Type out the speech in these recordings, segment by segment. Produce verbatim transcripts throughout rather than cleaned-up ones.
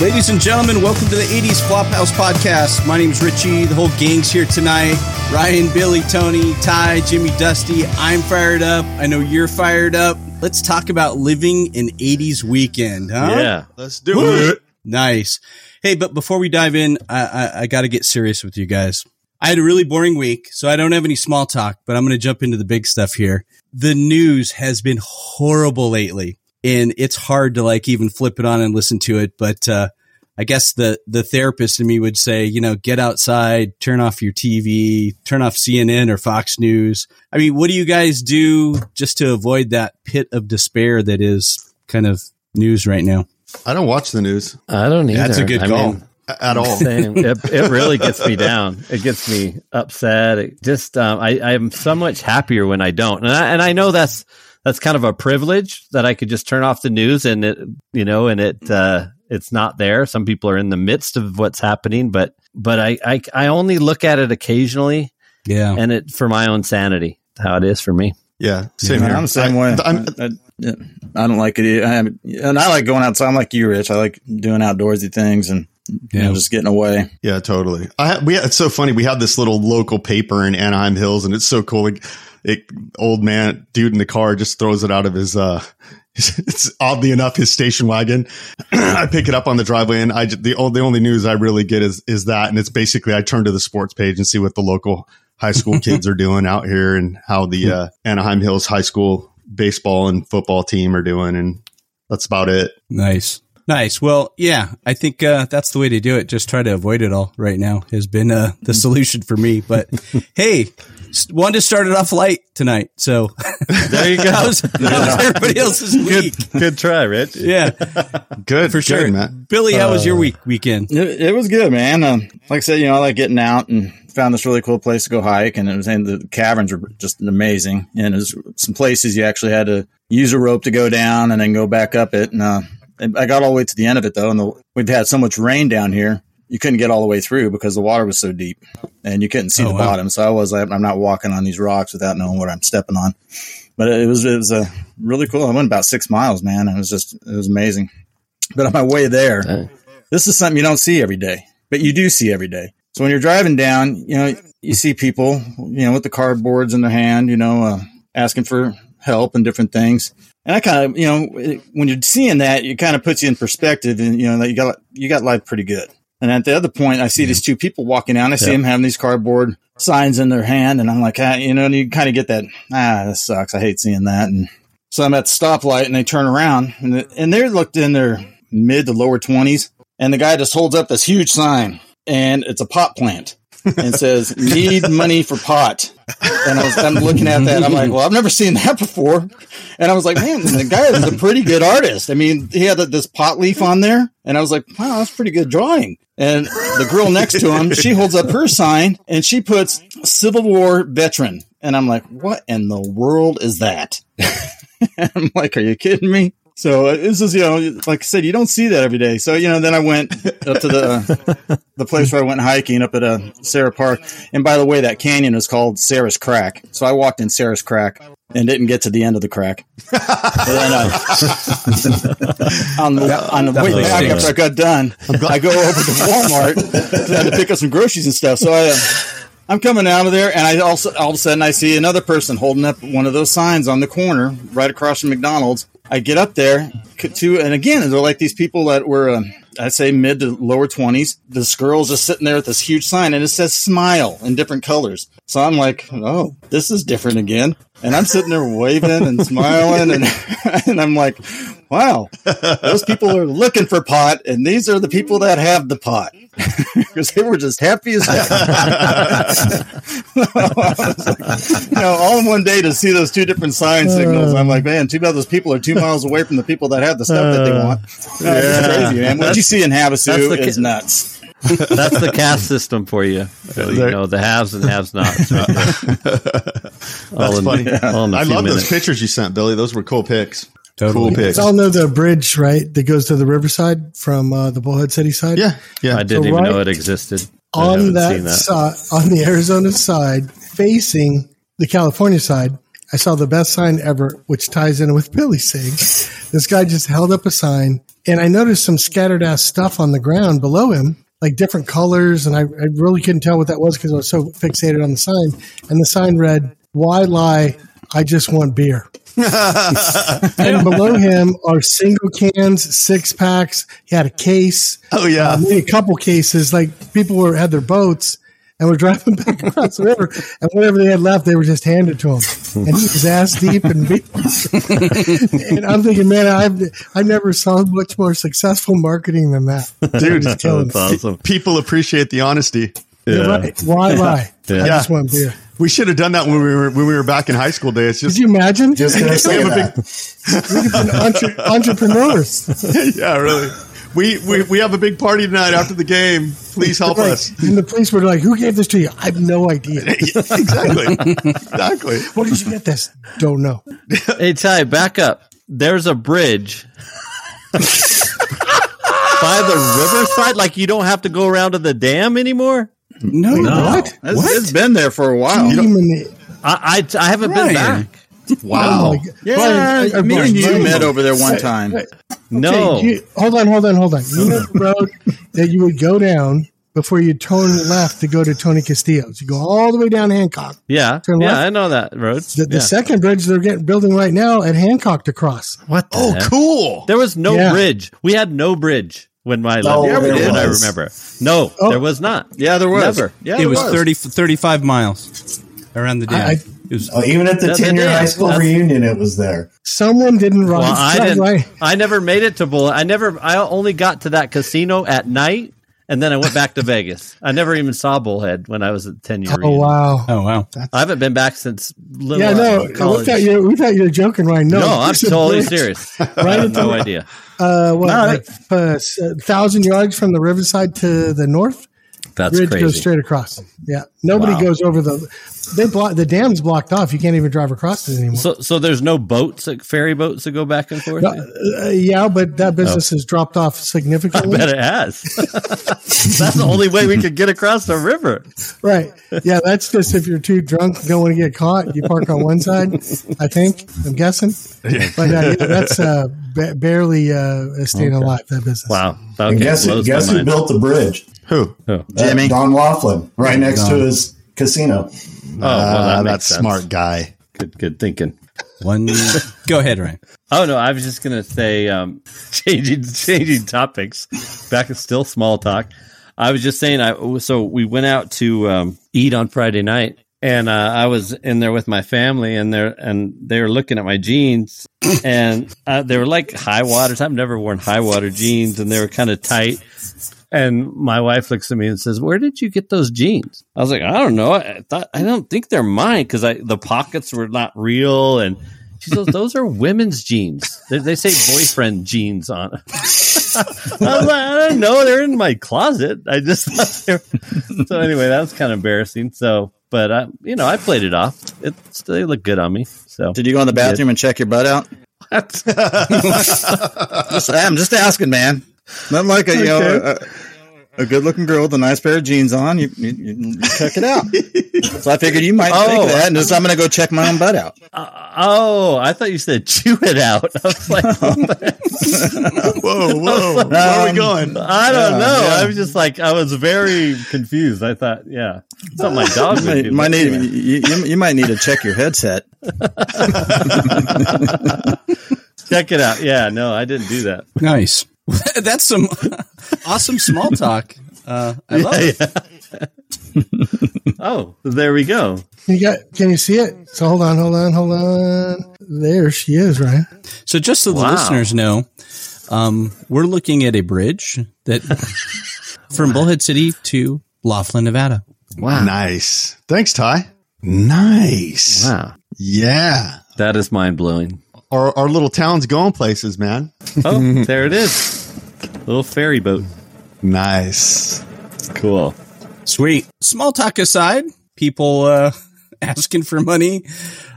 Ladies and gentlemen, welcome to the eighties Flophouse Podcast. My name is Richie. The whole gang's here tonight. Ryan, Billy, Tony, Ty, Jimmy, Dusty. I'm fired up. I know you're fired up. Let's talk about living an eighties weekend, huh? Yeah. Let's do it. Nice. Hey, but before we dive in, I, I, I got to get serious with you guys. I had a really boring week, so I don't have any small talk, but I'm going to jump into the big stuff here. The news has been horrible lately. And it's hard to like even flip it on and listen to it. But uh, I guess the, the therapist in me would say, you know, get outside, turn off your T V, turn off C N N or Fox News. I mean, what do you guys do just to avoid that pit of despair that is kind of news right now? I don't watch the news. I don't either. That's a good I call. Mean- At all. Same. It, it really gets me down. It gets me upset. It just, um, I, I'm so much happier when I don't. And I, and I know that's, that's kind of a privilege that I could just turn off the news and it, you know, and it, uh, it's not there. Some people are in the midst of what's happening, but, but I, I, I only look at it occasionally. Yeah. And it, for my own sanity, how it is for me. Yeah. Same yeah, here. I'm the same I, way. I'm, I, I, I don't like it. I haven't, and I like going outside. I'm like you, Rich. I like doing outdoorsy things and, yeah, you know, just getting away. Yeah, totally. I we it's so funny. We have this little local paper in Anaheim Hills, and it's so cool. Like, it, old man, dude in the car just throws it out of his. uh It's oddly enough his station wagon. I pick it up on the driveway, and I the the only news I really get is is that, and it's basically I turn to the sports page and see what the local high school kids are doing out here, and how the uh, Anaheim Hills high school baseball and football team are doing, and that's about it. Nice. Nice. Well, yeah, I think uh, that's the way to do it. Just try to avoid it all right now has been uh, the solution for me. But hey, one just started off light tonight. So there you go. That was, that was everybody else's week. Good, good try, Rich. Yeah. Good. For sure. Good, Matt. Billy, how was your week weekend? It, it was good, man. Uh, like I said, you know, I like getting out and found this really cool place to go hike. And it was and the caverns were just amazing. And there's some places you actually had to use a rope to go down and then go back up it. And, uh, I got all the way to the end of it, though, and the, we've had so much rain down here, you couldn't get all the way through because the water was so deep, and you couldn't see oh, the wow. bottom. So I was like, I'm not walking on these rocks without knowing what I'm stepping on. But it was it was a really cool. I went about six miles, man. It was just it was amazing. But on my way there, Dang. This is something you don't see every day, but you do see every day. So when you're driving down, you know, you see people, you know, with the cardboards in their hand, you know, uh, asking for help and different things. And I kind of, you know, when you're seeing that, it kind of puts you in perspective and, you know, that you got, you got life pretty good. And at the other point, I see yeah. these two people walking out. I see yeah. them having these cardboard signs in their hand. And I'm like, ah, you know, and you kind of get that, ah, this sucks. I hate seeing that. And so I'm at the stoplight and they turn around and, the, and they're looked in their mid to lower twenties. And the guy just holds up this huge sign and it's a pot plant. And says, need money for pot. And I was, I'm looking at that. And I'm like, well, I've never seen that before. And I was like, man, the guy is a pretty good artist. I mean, he had this pot leaf on there. And I was like, wow, that's a pretty good drawing. And the girl next to him, she holds up her sign and she puts Civil War veteran. And I'm like, what in the world is that? And I'm like, are you kidding me? So this is, you know, like I said, you don't see that every day. So, you know, then I went up to the uh, the place where I went hiking up at uh, Sarah Park. And by the way, that canyon is called Sarah's Crack. So I walked in Sarah's Crack and didn't get to the end of the crack. Then, uh, on the, that, on the way back serious. After I got done, I go over to Walmart to, to pick up some groceries and stuff. So I, uh, I'm coming out of there, and I also all of a sudden I see another person holding up one of those signs on the corner right across from McDonald's. I get up there to, and again, they're like these people that were, um, I'd say mid to lower twenties. This girl's just sitting there with this huge sign and it says smile in different colors. So I'm like, oh, this is different again. And I'm sitting there waving and smiling and, and I'm like, wow, those people are looking for pot. And these are the people that have the pot because they were just happy as hell. Like, you know, all in one day to see those two different sign signals. I'm like, man, too bad those people are two miles away from the people that have the stuff that they want. No, yeah. It's crazy, man. What you see in Havasu is ca- nuts. That's the caste system for you. So, you know, the haves and haves nots. Right? That's all funny. In, yeah. all in I love minutes. Those pictures you sent, Billy. Those were cool pics. Totally. Cool pics. You all know the bridge, right, that goes to the Riverside from uh, the Bullhead City side? Yeah. yeah. I didn't so even right know it existed. On that, that. Side, on the Arizona side, facing the California side, I saw the best sign ever, which ties in with Billy saying, this guy just held up a sign, and I noticed some scattered ass stuff on the ground below him, like different colors. And I, I really couldn't tell what that was because I was so fixated on the sign. And the sign read, "Why lie? I just want beer." And below him are single cans, six packs. He had a case. Oh yeah. Uh, maybe a couple cases. Like people were had their boats. And we're driving back across the river, and whatever they had left, they were just handed to him. And he was ass deep and beat. And I'm thinking, man, I've I never saw much more successful marketing than that. Dude, it's killing. That's awesome. People appreciate the honesty. Yeah. You're right. Why lie? Yeah. I just want beer. We should have done that when we were when we were back in high school days. Just, could you imagine? Just gonna say we have that. A big, entrepreneurs. Yeah, really. We, we we have a big party tonight after the game. Please help right. us. And the police were like, "Who gave this to you?" I have no idea. Exactly. Exactly. Where did you get this? Don't know. Hey, Ty, back up. There's a bridge by the riverside. Like, you don't have to go around to the dam anymore. No, no. What? That's, what? It's been there for a while. I, I I haven't Ryan. been back. Wow. Oh yeah, Brian, I, I, me Brian, and you Brian, met Brian. over there one time. Hey, hey. Okay, no. You, hold on, hold on, hold on. You know the road that you would go down before you turn left to go to Tony Castillo's? You go all the way down Hancock. Yeah. Turn yeah, left. I know that road. The, the yeah. second bridge they're getting building right now at Hancock to cross. What the Oh, heck? Cool. There was no yeah. bridge. We had no bridge. When my oh, yeah, when I remember. No, oh. there was not. Yeah, there was. Never. Yeah, it there was, was. thirty, thirty-five miles around the dam. I, I, Was, oh, even at the ten-year high school that's, reunion, it was there. Someone didn't ride. Well, I, didn't, right. I never made it to Bull. I never. I only got to that casino at night, and then I went back to Vegas. I never even saw Bullhead when I was at ten-year. Oh reunion. wow! Oh wow! That's, I haven't been back since. Little yeah, no. College. We thought you. We thought you were joking, Ryan. No, no I'm totally serious. Right I have no the, idea. Uh, what? No, like, uh, thousand yards from the riverside to the north. That's Bridge crazy. Goes straight across. Yeah, nobody wow. goes over the. They block the dam's blocked off. You can't even drive across it anymore. So, so there's no boats, like ferry boats that go back and forth. No, uh, yeah, but that business oh. has dropped off significantly. I bet it has. That's the only way we could get across the river. Right. Yeah, that's just if you're too drunk and don't want to get caught. You park on one side. I think. I'm guessing. But uh, yeah, that's uh, ba- barely uh, staying okay. alive. That business. Wow. Okay. And guess who, guess who built the bridge? Who? Who? Jimmy. Uh, Don Laughlin, right next Don. to his casino. Oh, well, that uh, that's sense. Smart guy. Good, good thinking. One. Go ahead, Ryan. Oh no, I was just gonna say, um, changing changing topics. Back is still small talk. I was just saying, I so we went out to um, eat on Friday night, and uh, I was in there with my family, and they're and they were looking at my jeans, and uh, they were like high waters. I've never worn high water jeans, and they were kind of tight. And my wife looks at me and says, "Where did you get those jeans?" I was like, "I don't know. I thought I don't think they're mine because I the pockets were not real." And she says, "Those are women's jeans. They, they say boyfriend jeans on them." I was like, "I don't know. They're in my closet. I just thought they were." So anyway, that was kind of embarrassing. So, but I, you know, I played it off. It they look good on me. So, did you go in the bathroom and check your butt out? just, I'm just asking, man. Nothing like a you know okay. a, a good-looking girl with a nice pair of jeans on. You, you, you check it out. So I figured you might oh, think of that, and just, I'm going to go check my own butt out. Uh, oh, I thought you said chew it out. I was like, whoa, whoa, like, where um, are we going? I don't uh, know. Yeah. I was just like, I was very confused. I thought, yeah, it's not my dog. You, might, might need, you, you, you might need to check your headset. Check it out. Yeah, no, I didn't do that. Nice. That's some awesome small talk. Uh, I yeah, love it. Yeah. Oh, there we go. You got? Can you see it? So hold on, hold on, hold on. There she is, Ryan. So just so wow. the listeners know, um, we're looking at a bridge that from Bullhead City to Laughlin, Nevada. Wow. Nice. Thanks, Ty. Nice. Wow. Yeah. That is mind-blowing. Our, our little town's going places, man. Oh, there it is. Little ferry boat. Nice. Cool. Sweet. Small talk aside, people uh, asking for money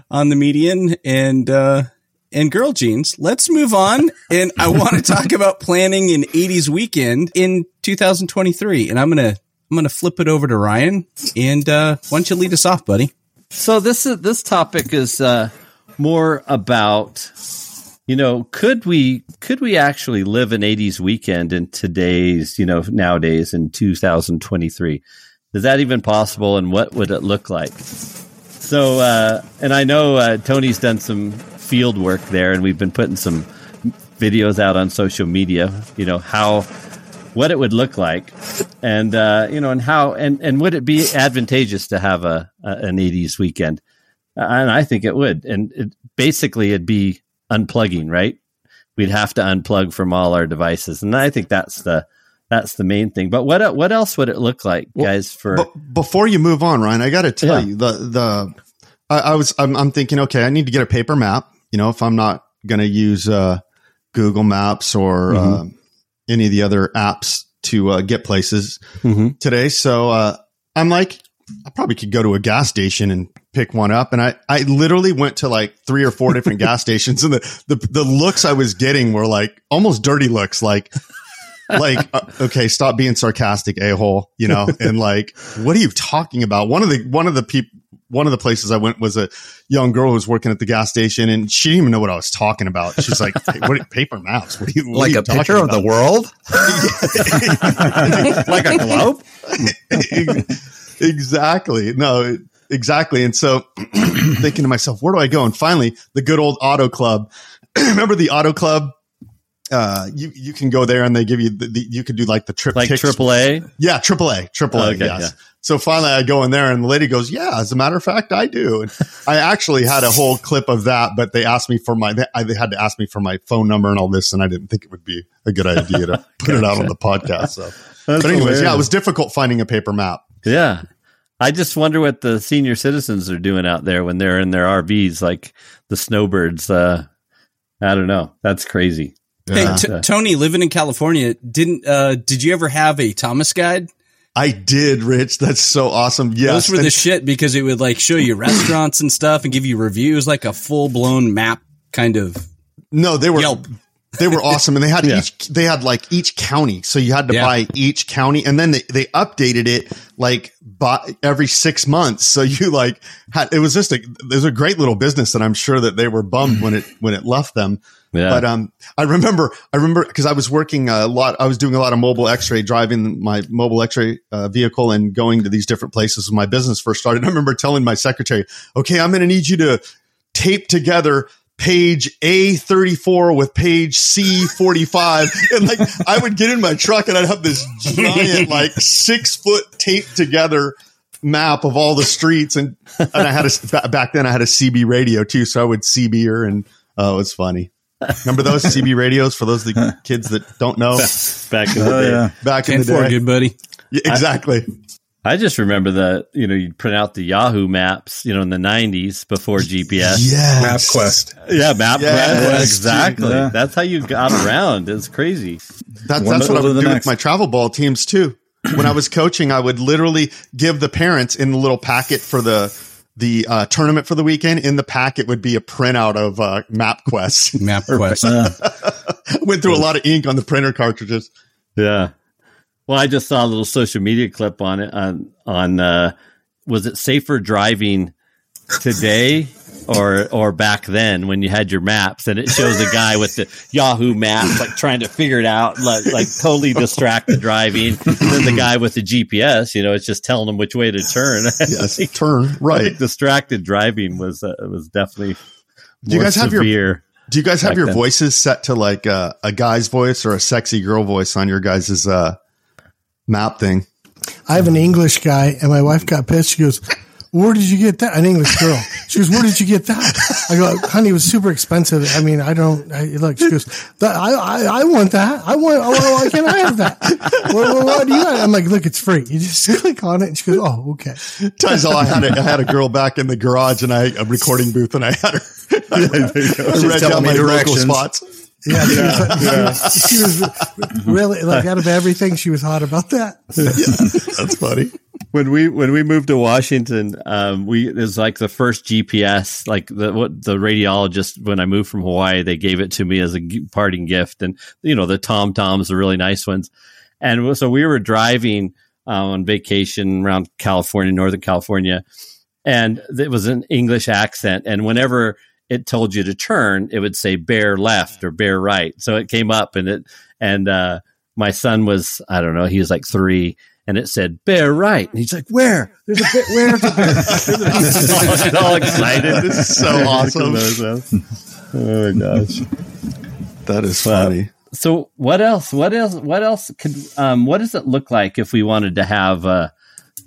on the median and uh, and girl jeans. Let's move on. And I want to talk about planning an eighties weekend in two thousand twenty-three. And I'm going to I'm gonna flip it over to Ryan. And uh, why don't you lead us off, buddy? So this is this topic is uh, more about, you know, could we could we actually live an eighties weekend in today's, you know, nowadays in two thousand twenty-three? Is that even possible, and what would it look like? So, uh, and I know uh, Tony's done some field work there, and we've been putting some videos out on social media, you know, how, what it would look like, and, uh, you know, and how, and, and would it be advantageous to have a, a an eighties weekend? Uh, and I think it would. And it, basically it'd be unplugging, right? We'd have to unplug from all our devices. And I think that's the, That's the main thing. But what what else would it look like, guys? For b- before you move on, Ryan, I got to tell yeah. you the the I, I was I'm, I'm thinking, okay, I need to get a paper map. You know, if I'm not going to use uh, Google Maps or mm-hmm. uh, any of the other apps to uh, get places mm-hmm. today, so uh, I'm like, I probably could go to a gas station and pick one up. And I, I literally went to like three or four different gas stations, and the, the the looks I was getting were like almost dirty looks, like. Like, okay, stop being sarcastic, a-hole, you know, and like, what are you talking about? One of the, one of the people, one of the places I went was a young girl who was working at the gas station, and she didn't even know what I was talking about. She's like, hey, what paper maps? What are you, what like are you a picture about? Of the world? Like a globe? Exactly. No, exactly. And so thinking to myself, where do I go? And finally, the good old auto club. Remember the auto club? Uh, you, you can go there and they give you the, the you could do like the trip. Like kicks. triple A? Yeah. triple A, triple A. Okay, yes. Yeah. So finally I go in there and the lady goes, yeah, as a matter of fact, I do. And I actually had a whole clip of that, but they asked me for my, they, they had to ask me for my phone number and all this. And I didn't think it would be a good idea to put gotcha. It out on the podcast. So, but anyways, hilarious. Yeah, it was difficult finding a paper map. Yeah. I just wonder what the senior citizens are doing out there when they're in their R Vs, like the snowbirds. Uh, I don't know. That's crazy. Yeah. Hey, t- Tony, living in California, didn't uh, did you ever have a Thomas Guide? I did, Rich. That's so awesome. Yes. Those were and- the shit because it would like show you restaurants and stuff and give you reviews, like a full blown map kind of. No, they were Yelp. They were awesome, and they had yeah. each they had like each county, so you had to yeah. buy each county, and then they, they updated it like by every six months. So you like had it was just a there's a great little business, and I'm sure that they were bummed when it when it left them. Yeah. But um, I remember, I remember because I was working a lot. I was doing a lot of mobile X-ray, driving my mobile X-ray uh, vehicle and going to these different places when my business first started. I remember telling my secretary, "Okay, I'm going to need you to tape together page A thirty-four with page C forty-five." And like, I would get in my truck and I'd have this giant, like six foot taped together map of all the streets. And and I had a back then I had a C B radio too, so I would C B her, and oh, it was funny. Remember those C B radios for those of the kids that don't know? Back in the oh, day. Yeah. Back Can't in the day. Good buddy. Yeah, exactly. I, I just remember that, you know, you'd print out the Yahoo Maps, you know, in the nineties before G P S. Yes. MapQuest. Yeah, MapQuest. Yes. Exactly. Yeah. That's how you got around. It's crazy. That's, that's what I would do next. With my travel ball teams, too. When I was coaching, I would literally give the parents in the little packet for the The uh, tournament for the weekend. In the packet would be a printout of uh, MapQuest. MapQuest. Went through a lot of ink on the printer cartridges. Yeah. Well, I just saw a little social media clip on it. On on uh, was it safer driving today or or back then when you had your maps? And it shows a guy with the Yahoo Maps like trying to figure it out, like, like totally distracted driving. And then the guy with the G P S, you know, it's just telling him which way to turn. Yes, think, turn right. I think distracted driving was uh, was definitely more do you guys have your do you guys have your then. voices set to like uh, a guy's voice or a sexy girl voice on your guys's uh, map thing? I have an English guy, and my wife got pissed. She goes, "Where did you get that?" An English girl. She goes, "Where did you get that?" I go, "Honey, it was super expensive. I mean, I don't, I, look, she goes, that, I, I, I want that. I want, oh, why can't I have that? What, what do you have?" I'm like, "Look, it's free. You just click on it." And she goes, "Oh, okay." Times all I had a, I had a girl back in the garage and I, a recording booth, and I had her. I, yeah, I read down my local spots. Yeah, she, yeah. Was, yeah. She, she was really, like, out of everything, she was hot about that. Yeah, that's funny. When we when we moved to Washington, um, we it was like the first G P S. Like the what the radiologist when I moved from Hawaii, they gave it to me as a g- parting gift, and you know the Tom Toms are really nice ones. And so we were driving uh, on vacation around California, Northern California, and it was an English accent. And whenever it told you to turn, it would say bear left or bear right. So it came up, and it, and uh, my son was, I don't know, he was like three, and it said bear right. And he's like, where? There's a bit, where's the bear? He's all excited. This is so awesome. Oh my gosh. That is funny. Um, so what else, what else, what else could, um, what does it look like if we wanted to have a,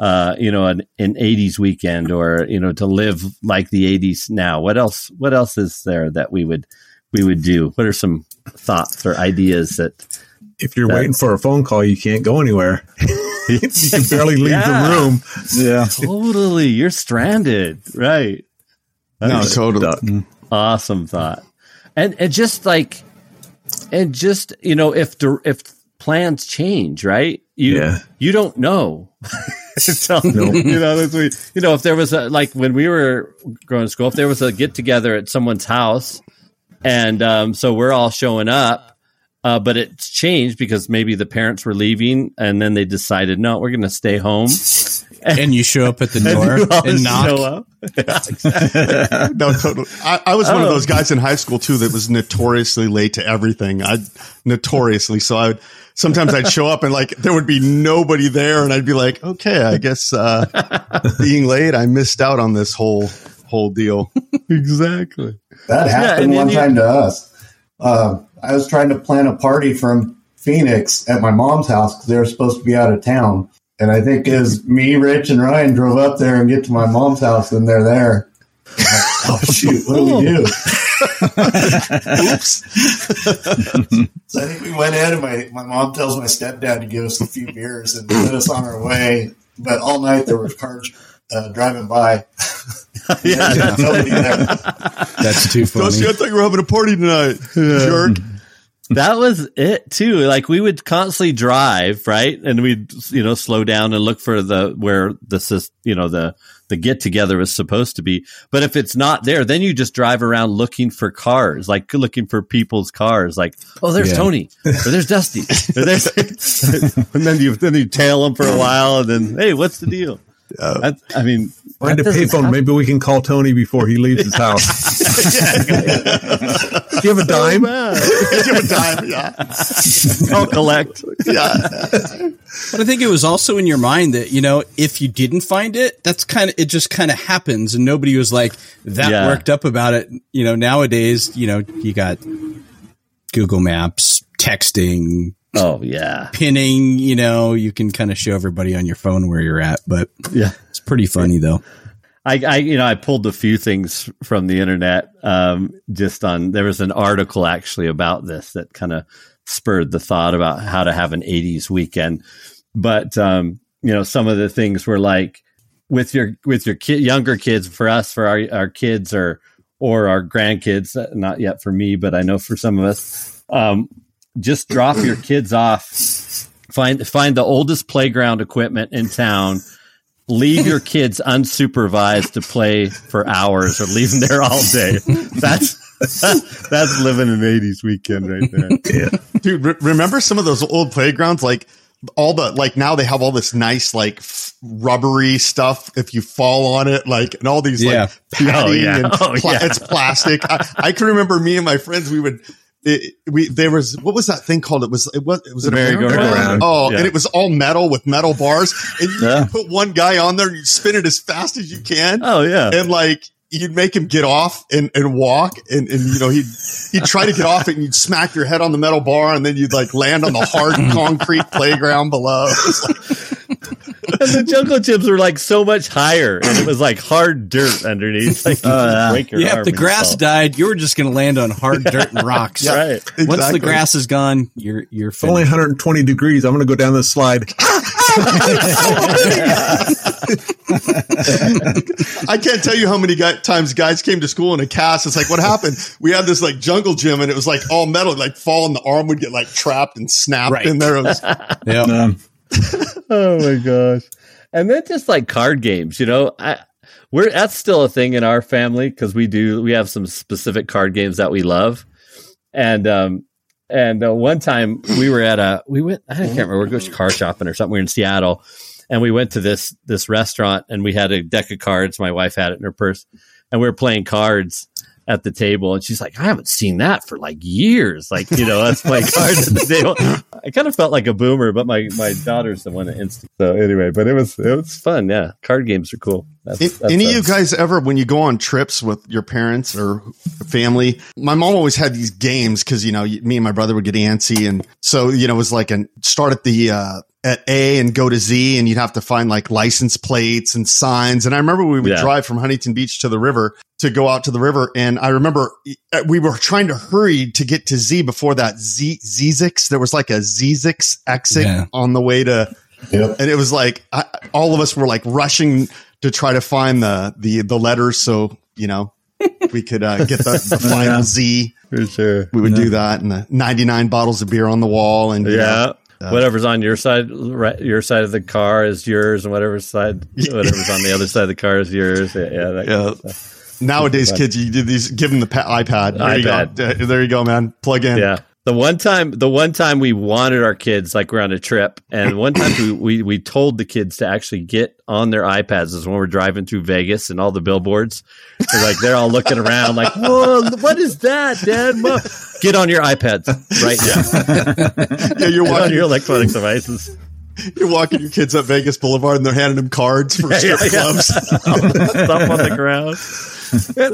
Uh, you know, an, an eighties weekend, or, you know, to live like the eighties now? What else, what else is there that we would, we would do? What are some thoughts or ideas that... If you're that, waiting for a phone call, you can't go anywhere. You can barely leave yeah. the room. Yeah. Totally. You're stranded. Right. That no, totally. Duck. Awesome thought. And, and just like, and just, you know, if, if plans change, right? You, yeah. you don't know. So, no. you, know, that's we, you know, if there was a, like when we were growing up school, if there was a get together at someone's house, and um, so we're all showing up, uh, but it's changed because maybe the parents were leaving, and then they decided, no, we're going to stay home. And, and you show up at the door and, and knock. Yeah, exactly. No, totally. I, I was oh. one of those guys in high school too that was notoriously late to everything. I notoriously so I would sometimes I'd show up and like there would be nobody there, and I'd be like, okay, I guess uh, being late, I missed out on this whole whole deal. Exactly. That happened yeah, one you- time to us. Uh, I was trying to plan a party from Phoenix at my mom's house because they were supposed to be out of town. And I think it was me, Rich, and Ryan drove up there and get to my mom's house, and they're there. Like, oh, shoot, what do we do? Oops. So I think we went in, and my, my mom tells my stepdad to give us a few beers and put us on our way. But all night there were cars uh, driving by. Yeah, that's, nobody there. That's too funny. Dusty, I thought you were having a party tonight, yeah. jerk. That was it too. Like we would constantly drive, right? And we'd, you know, slow down and look for the, where the, you know, the, the get together is supposed to be. But if it's not there, then you just drive around looking for cars, like looking for people's cars. Like, oh, there's yeah. Tony, or there's Dusty. Or there's, and then you, then you tail them for a while, and then, hey, what's the deal? Uh, I, I mean, find a payphone. Maybe we can call Tony before he leaves his house. Do you have a dime? Do you have a dime? Yeah. I'll collect. Yeah. But I think it was also in your mind that, you know, if you didn't find it, that's kind of, it just kind of happens, and nobody was like that yeah. worked up about it. You know, nowadays, you know, you got Google Maps, texting. Oh yeah. Pinning, you know, you can kind of show everybody on your phone where you're at, but yeah, it's pretty funny though. I, I, you know, I pulled a few things from the internet. Um, just on, there was an article actually about this that kind of spurred the thought about how to have an eighties weekend. But, um, you know, some of the things were like with your, with your kid, younger kids, for us, for our, our kids or, or our grandkids, not yet for me, but I know for some of us, um, just drop your kids off, find, find the oldest playground equipment in town, leave your kids unsupervised to play for hours, or leave them there all day. That's, that's living an eighties weekend right there. Yeah. Dude, re- remember some of those old playgrounds? Like all the, like now they have all this nice, like f- rubbery stuff. If you fall on it, like, and all these yeah. like padding oh, yeah. and oh, pla- yeah. it's plastic. I, I can remember me and my friends, we would, It, we there was what was that thing called? It was it was it was a merry-go-round. Oh, yeah. And it was all metal with metal bars, and you yeah. put one guy on there and you spin it as fast as you can. Oh yeah, and like you'd make him get off and, and walk, and, and you know he'd he'd try to get off it, and you'd smack your head on the metal bar, and then you'd like land on the hard concrete playground below. It was like, and the jungle gyms were like so much higher, and it was like hard dirt underneath. Like, uh, break your yeah, if the grass yourself. died, you were just going to land on hard dirt and rocks. Yeah, right. Exactly. Once the grass is gone, you're you're finished. Only one hundred twenty degrees. I'm going to go down this slide. I can't tell you how many guy- times guys came to school in a cast. It's like, what happened? We had this like jungle gym, and it was like all metal. Like, fall, and the arm would get like trapped and snapped right. in there. It was, yeah. Um, oh my gosh. And then just like card games, you know, I we're that's still a thing in our family, because we do we have some specific card games that we love. And um and uh, one time we were at a we went I can't remember we were going car shopping or something, we were in Seattle, And we went to this this restaurant, and we had a deck of cards. My wife had it in her purse, and we were playing cards at the table. And she's like, I haven't seen that for like years. Like, you know, us playing cards at the table. I kind of felt like a boomer, but my, my daughter's the one that insta. So anyway, but it was, it was fun. Yeah. Card games are cool. That's, it, that's any of you guys ever, when you go on trips with your parents or family, my mom always had these games. Cause you know, me and my brother would get antsy. And so, you know, it was like an start at the, uh, at A and go to Z, and you'd have to find like license plates and signs. And I remember we would yeah. drive from Huntington Beach to the river to go out to the river. And I remember we were trying to hurry to get to Z before that Z Z-Zix. There was like a Z-Zix exit yeah. on the way to, yep. and it was like, I, all of us were like rushing to try to find the, the, the letters. So, you know, we could uh, get the, the final yeah. Z. For sure. We would yeah. do that. And the ninety-nine bottles of beer on the wall. And yeah. You know, Uh, whatever's on your side, right, your side of the car is yours, and whatever's side, whatever's on the other side of the car is yours. Yeah, yeah. That yeah. Kind of stuff. Nowadays, kids, you do these. Give them the pa- iPad. There iPad. You go. Uh, there you go, man. Plug in. Yeah. The one time, the one time we wanted our kids, like we're on a trip, and one time we, we we told the kids to actually get on their iPads. Is when we're driving through Vegas and all the billboards, they're like they're all looking around, like, "Whoa, what is that, Dad? Mom? Get on your iPads right now." Yeah, you're watching your electronic devices. You're walking your kids up Vegas Boulevard, and they're handing them cards for yeah, strip yeah, clubs. Yeah. Stuff on the ground.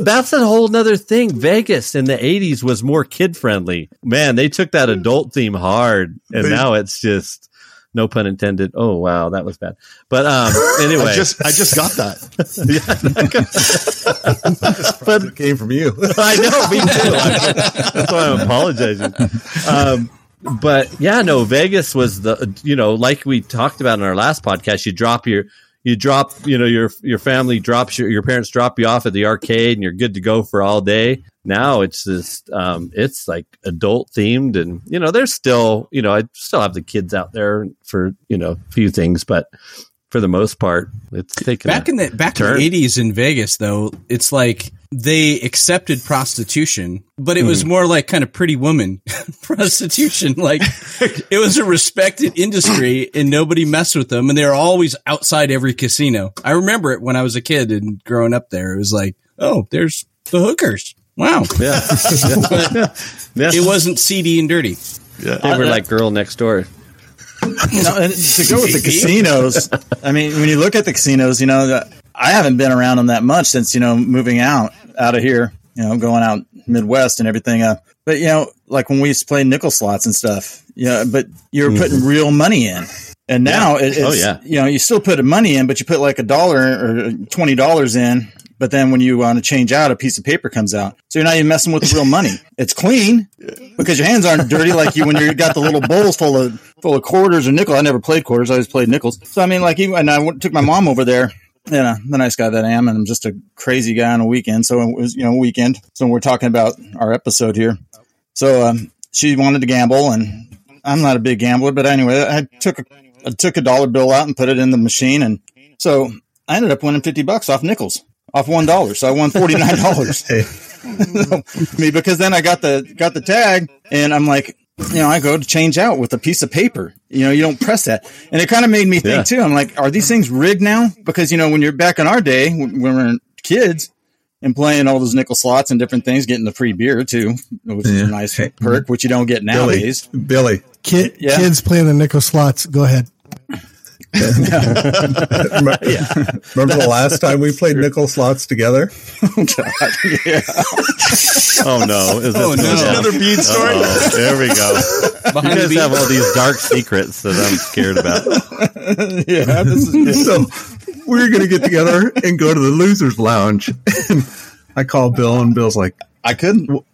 That's a whole nother thing. Vegas in the eighties was more kid-friendly. Man, they took that adult theme hard, and they, now it's just, no pun intended, oh, wow, that was bad. But um, anyway. I just, I just got that. Yeah, that got, that but, it came from you. I know, me too. That's why I'm apologizing. Um But yeah, no, Vegas was the, you know, like we talked about in our last podcast, you drop your, you drop, you know, your, your family drops your, your parents drop you off at the arcade and you're good to go for all day. Now it's just, um, it's like adult themed and, you know, there's still, you know, I still have the kids out there for, you know, a few things, but for the most part, it's taken back in the, back in the eighties in Vegas though, it's like, they accepted prostitution, but it was mm. more like kind of Pretty Woman prostitution. Like it was a respected industry and nobody messed with them. And they were always outside every casino. I remember it when I was a kid and growing up there, it was like, oh, there's the hookers. Wow. Yeah. yeah. It wasn't seedy and dirty. Yeah. They were like Girl Next Door. You know, and to go with the casinos, I mean, when you look at the casinos, you know, the, I haven't been around them that much since, you know, moving out, out of here, you know, going out Midwest and everything. Uh, but, you know, like when we used to play nickel slots and stuff, you know, but you were putting mm-hmm. real money in. And now yeah. it's, oh, yeah. you know, you still put money in, but you put like a dollar or twenty dollars in. But then when you want to change out, a piece of paper comes out. So you're not even messing with the real money. It's clean because your hands aren't dirty like you when you got the little bowls full of full of quarters or nickel. I never played quarters. I always played nickels. So, I mean, like, even, and I took my mom over there. You know, the nice guy that I am, and I'm just a crazy guy on a weekend. So it was, you know, weekend. So we're talking about our episode here. So um, she wanted to gamble, and I'm not a big gambler, but anyway, I took a, I took a dollar bill out and put it in the machine, and so I ended up winning fifty bucks off nickels, off one dollar. So I won forty nine dollars. Me because then I got the got the tag, and I'm like, you know, I go to change out with a piece of paper. You know, you don't press that. And it kind of made me think, yeah. too. I'm like, are these things rigged now? Because, you know, when you're back in our day, when we were kids and playing all those nickel slots and different things, getting the free beer, too, which yeah. is a nice hey. perk, which you don't get nowadays. Billy, Billy. Kid, yeah. kids playing the nickel slots. Go ahead. remember, yeah. remember the last time we played nickel slots together? Oh, God, yeah. oh no! Is oh no! Down? Another bead story. Uh-oh. There we go. Behind you guys have all these dark secrets that I'm scared about. yeah, this is so we we're gonna get together and go to the losers' lounge. And I call Bill, and Bill's like, "I couldn't." W-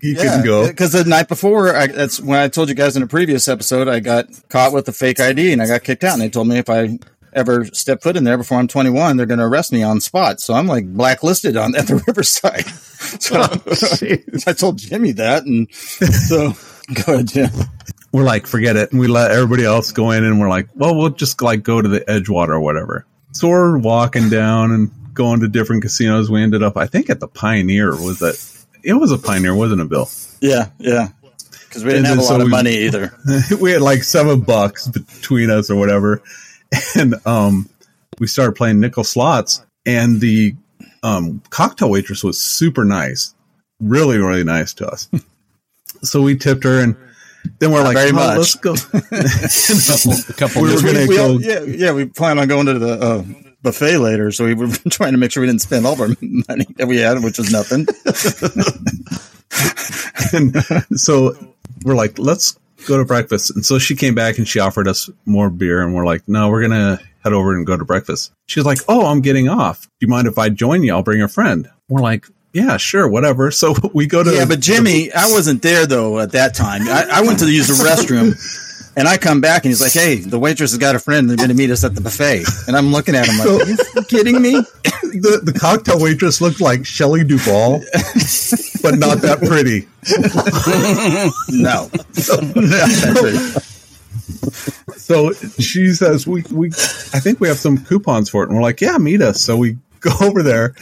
you yeah, couldn't go because the night before I, that's when I told you guys in a previous episode I got caught with a fake I D and I got kicked out, and they told me if I ever step foot in there before I'm twenty-one they're going to arrest me on spot. So I'm like blacklisted on at the Riverside. So oh, I told Jimmy that, and so go ahead, Jim. We're like, forget it, and we let everybody else go in, and we're like, well, we'll just like go to the Edgewater or whatever. So we're walking down and going to different casinos. We ended up, I think, at the Pioneer. Was it? It was a Pioneer, wasn't it, Bill? Yeah, yeah. Because we didn't and have a so lot of we, money either. We had like seven bucks between us or whatever. and um, we started playing nickel slots, and the um, cocktail waitress was super nice, really, really nice to us. So we tipped her, and then we're Not like, very oh, much. let's go. a couple we were gonna we, go. Yeah, yeah, we plan on going to the uh, buffet later, so we were trying to make sure we didn't spend all of our money that we had, which was nothing. And so we're like, let's go to breakfast. And so she came back and she offered us more beer, and we're like, no, we're going to head over and go to breakfast. She's like, oh, I'm getting off. Do you mind if I join you? I'll bring a friend. We're like, yeah, sure, whatever. So we go to. Yeah, but Jimmy, I wasn't there though at that time. I, I went to use the restroom. And I come back and he's like, hey, the waitress has got a friend. They're going to meet us at the buffet. And I'm looking at him like, so, are you kidding me? The, the cocktail waitress looked like Shelley Duvall, but not that pretty. No. So, not that pretty. So she says, we, we, I think we have some coupons for it. And we're like, yeah, meet us. So we go over there.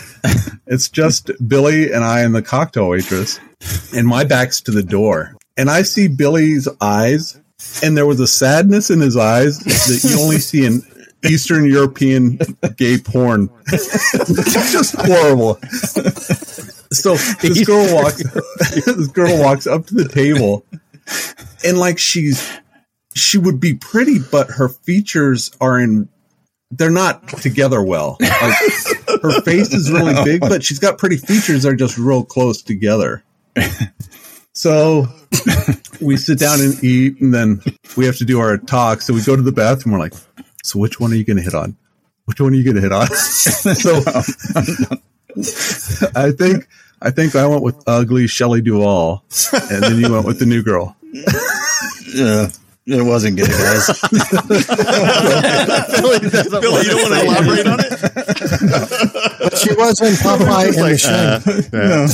It's just Billy and I and the cocktail waitress. And my back's to the door. And I see Billy's eyes. And there was a sadness in his eyes that you only see in Eastern European gay porn. It's just horrible. So this girl walks, this girl walks up to the table, and like she's, she would be pretty, but her features are in, they're not together well. Like her face is really big, but she's got pretty features that are just real close together. So we sit down and eat, and then we have to do our talk. So we go to the bathroom. We're like, so which one are you going to hit on? Which one are you going to hit on? So I think I think I went with ugly Shelley Duvall, and then you went with the new girl. Yeah. It wasn't good, guys. Billy, Billy, you don't want to elaborate on it? But she was in Popeye and like, uh, yeah. no,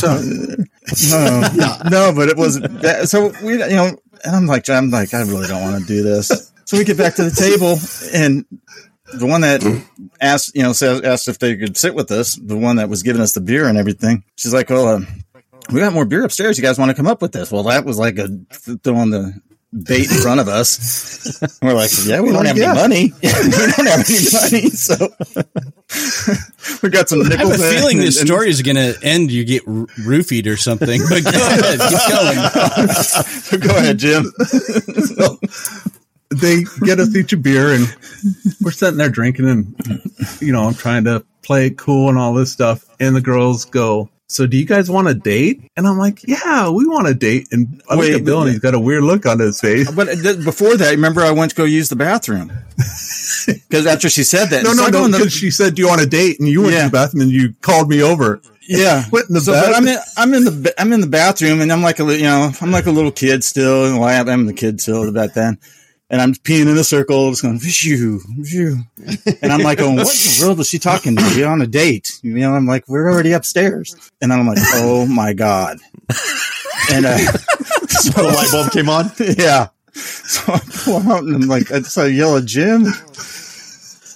so, no, no, but it wasn't. That, so we, you know, and I'm like, I'm like, I really don't want to do this. So we get back to the table, and the one that asked, you know, says, asked if they could sit with us, the one that was giving us the beer and everything, she's like, well, um, we got more beer upstairs. You guys want to come up with this? Well, that was like a throwing the bait in front of us. We're like, yeah, we, we don't have yeah. any money. We don't have any money, so we got some nickels. I have a feeling and, this story and, is going to end. You get r- roofied or something. But go ahead, keep going. Go ahead, Jim. So they get us each a beer, and we're sitting there drinking, and you know, I'm trying to play it cool and all this stuff. And the girls go, so do you guys want a date? And I'm like, yeah, we want a date. And I look at Bill, and he's got a weird look on his face. But th- before that, remember I went to go use the bathroom. Because after she said that. No, no, no, because the- she said, do you want a date? And you went yeah. to the bathroom, and you called me over. Yeah. Went in the so, bathroom. But I'm in, I'm in the I'm in the bathroom, and I'm like a, you know, I'm like a little kid still. And well, I'm the kid still back then. And I'm peeing in a circle, just going, vishoo, vishoo. And I'm like, going, what in the world is she talking to? We're on a date. You know, I'm like, we're already upstairs. And I'm like, oh, my God. And uh, so the light bulb came on? Yeah. So I pull out, and I'm like, I just I yell at Jim.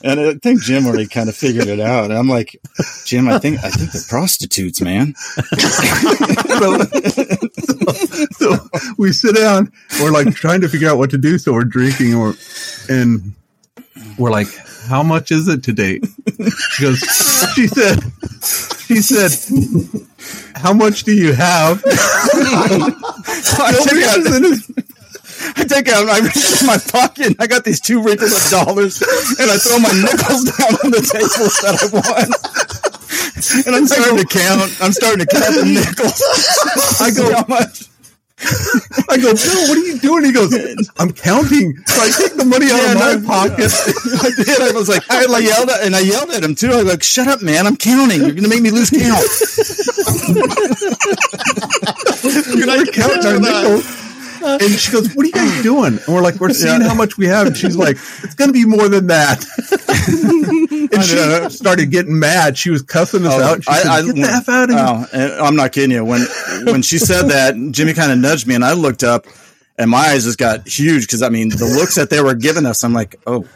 And I think Jim already kind of figured it out. And I'm like, Jim, I think I think they're prostitutes, man. so, so, so we sit down. We're like trying to figure out what to do. So we're drinking, and we're, and we're like, how much is it today? She goes, she said, she said, how much do you have? I take out, I reach in my pocket, and I got these two wrinkles of dollars, and I throw my nickels down on the table that I want. And I'm starting to count. I'm starting to count the nickels. I go, how much? I go, Bill, what are you doing? He goes, I'm counting. So I take the money out yeah, of my no, pocket. Yeah. I did. I was like, I yelled at, and I yelled at him too. I was like, shut up, man. I'm counting. You're going to make me lose count. You're going to count our nickels. And she goes, what are you guys doing? And we're like, we're seeing yeah. how much we have. And she's like, it's going to be more than that. And she know. started getting mad. She was cussing us oh, out. She I, said, I, Get when, the F out of oh, here. I'm not kidding you. When when she said that, Jimmy kind of nudged me, and I looked up, and my eyes just got huge because, I mean, the looks that they were giving us, I'm like, oh,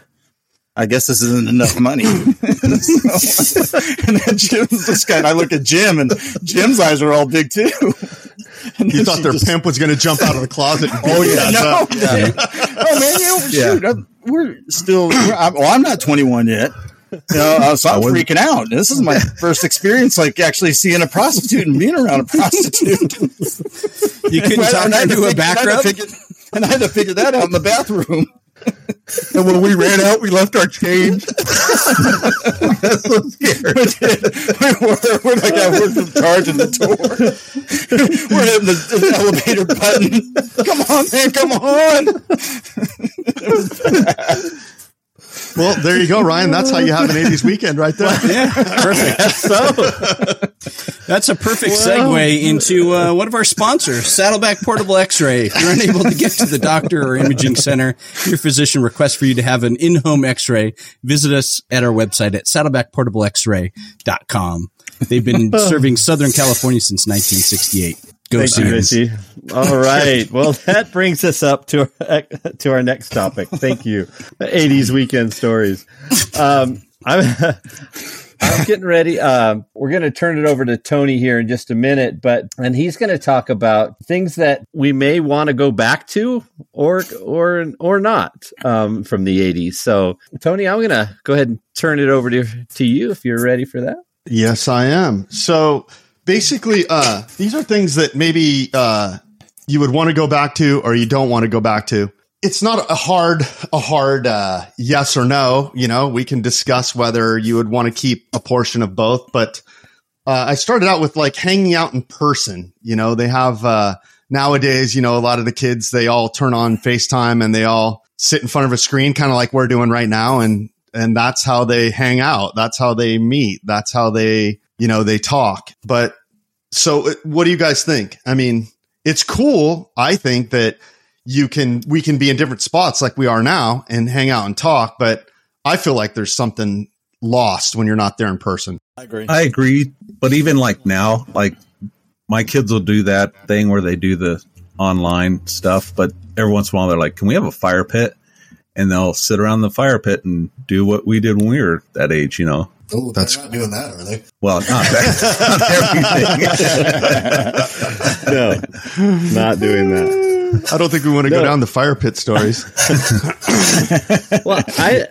I guess this isn't enough money. So, and then Jim's just kind of, I look at Jim, and Jim's eyes are all big too. And you thought their just, pimp was going to jump out of the closet. And oh, yeah. No, yeah. No, man. Yeah, shoot, yeah. I, we're still. We're, I'm, well, I'm not twenty-one yet. You know, so I'm freaking out. This is my first experience, like actually seeing a prostitute and being around a prostitute. You couldn't talk her into a back rub, and I had to figure that out in the bathroom. And when we ran out, we left our change. That's so scary. We did. We were, we're like, I worked from charging the door. We're hitting the, the elevator button. Come on, man, come on. Well, there you go, Ryan. That's how you have an eighties weekend right there. Yeah, perfect. So that's a perfect well, segue into uh, one of our sponsors, Saddleback Portable X-Ray. If you're unable to get to the doctor or imaging center, your physician requests for you to have an in-home X-ray, visit us at our website at saddleback portable x ray dot com. They've been serving Southern California since nineteen sixty-eight. Go Thank you, all right. Well, that brings us up to our, to our next topic. Thank you. The eighties weekend stories. Um, I'm, I'm getting ready. Um, we're going to turn it over to Tony here in just a minute, but and he's going to talk about things that we may want to go back to or or or not um, from the eighties. So, Tony, I'm going to go ahead and turn it over to to you if you're ready for that. Yes, I am. So. Basically, uh, these are things that maybe uh, you would want to go back to or you don't want to go back to. It's not a hard a hard uh, yes or no. You know, we can discuss whether you would want to keep a portion of both. But uh, I started out with like hanging out in person. You know, they have uh, nowadays, you know, a lot of the kids, they all turn on FaceTime and they all sit in front of a screen, kind of like we're doing right now. And and that's how they hang out. That's how they meet. That's how they, you know, they talk. But so what do you guys think? I mean, it's cool. I think that you can, we can be in different spots like we are now and hang out and talk, but I feel like there's something lost when you're not there in person. I agree. I agree. But even like now, like my kids will do that thing where they do the online stuff, but every once in a while they're like, can we have a fire pit? And they'll sit around the fire pit and do what we did when we were that age, you know? Oh, that's not doing that, are they? Well, not, that, not everything. No, not doing that. I don't think we want to no. go down the fire pit stories. Well, I,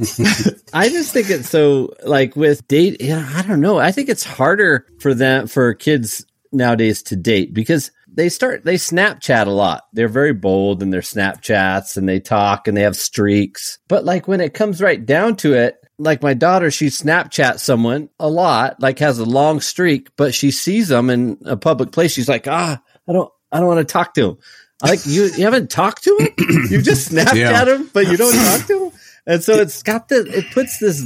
I just think it's so like with date. Yeah, I don't know. I think it's harder for them for kids nowadays to date because they start they Snapchat a lot. They're very bold in their Snapchats and they talk and they have streaks. But like when it comes right down to it. Like my daughter, she Snapchats someone a lot, like has a long streak, but she sees them in a public place. She's like, ah, I don't, I don't want to talk to him. Like you, you haven't talked to him. You just snapped yeah. at him, but you don't talk to him. And so it's got the, it puts this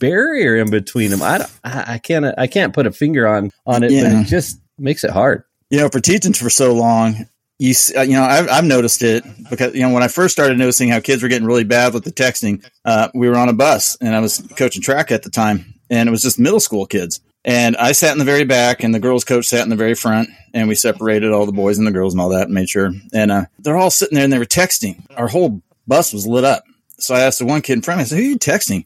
barrier in between them. I, I, I can't, I can't put a finger on, on it, yeah. but it just makes it hard. You know, for teaching for so long, You, you know, I've, I've noticed it because, you know, when I first started noticing how kids were getting really bad with the texting, uh, we were on a bus and I was coaching track at the time and it was just middle school kids. And I sat in the very back and the girls coach sat in the very front and we separated all the boys and the girls and all that and made sure. And uh, they're all sitting there and they were texting. Our whole bus was lit up. So I asked the one kid in front of me, I said, who are you texting?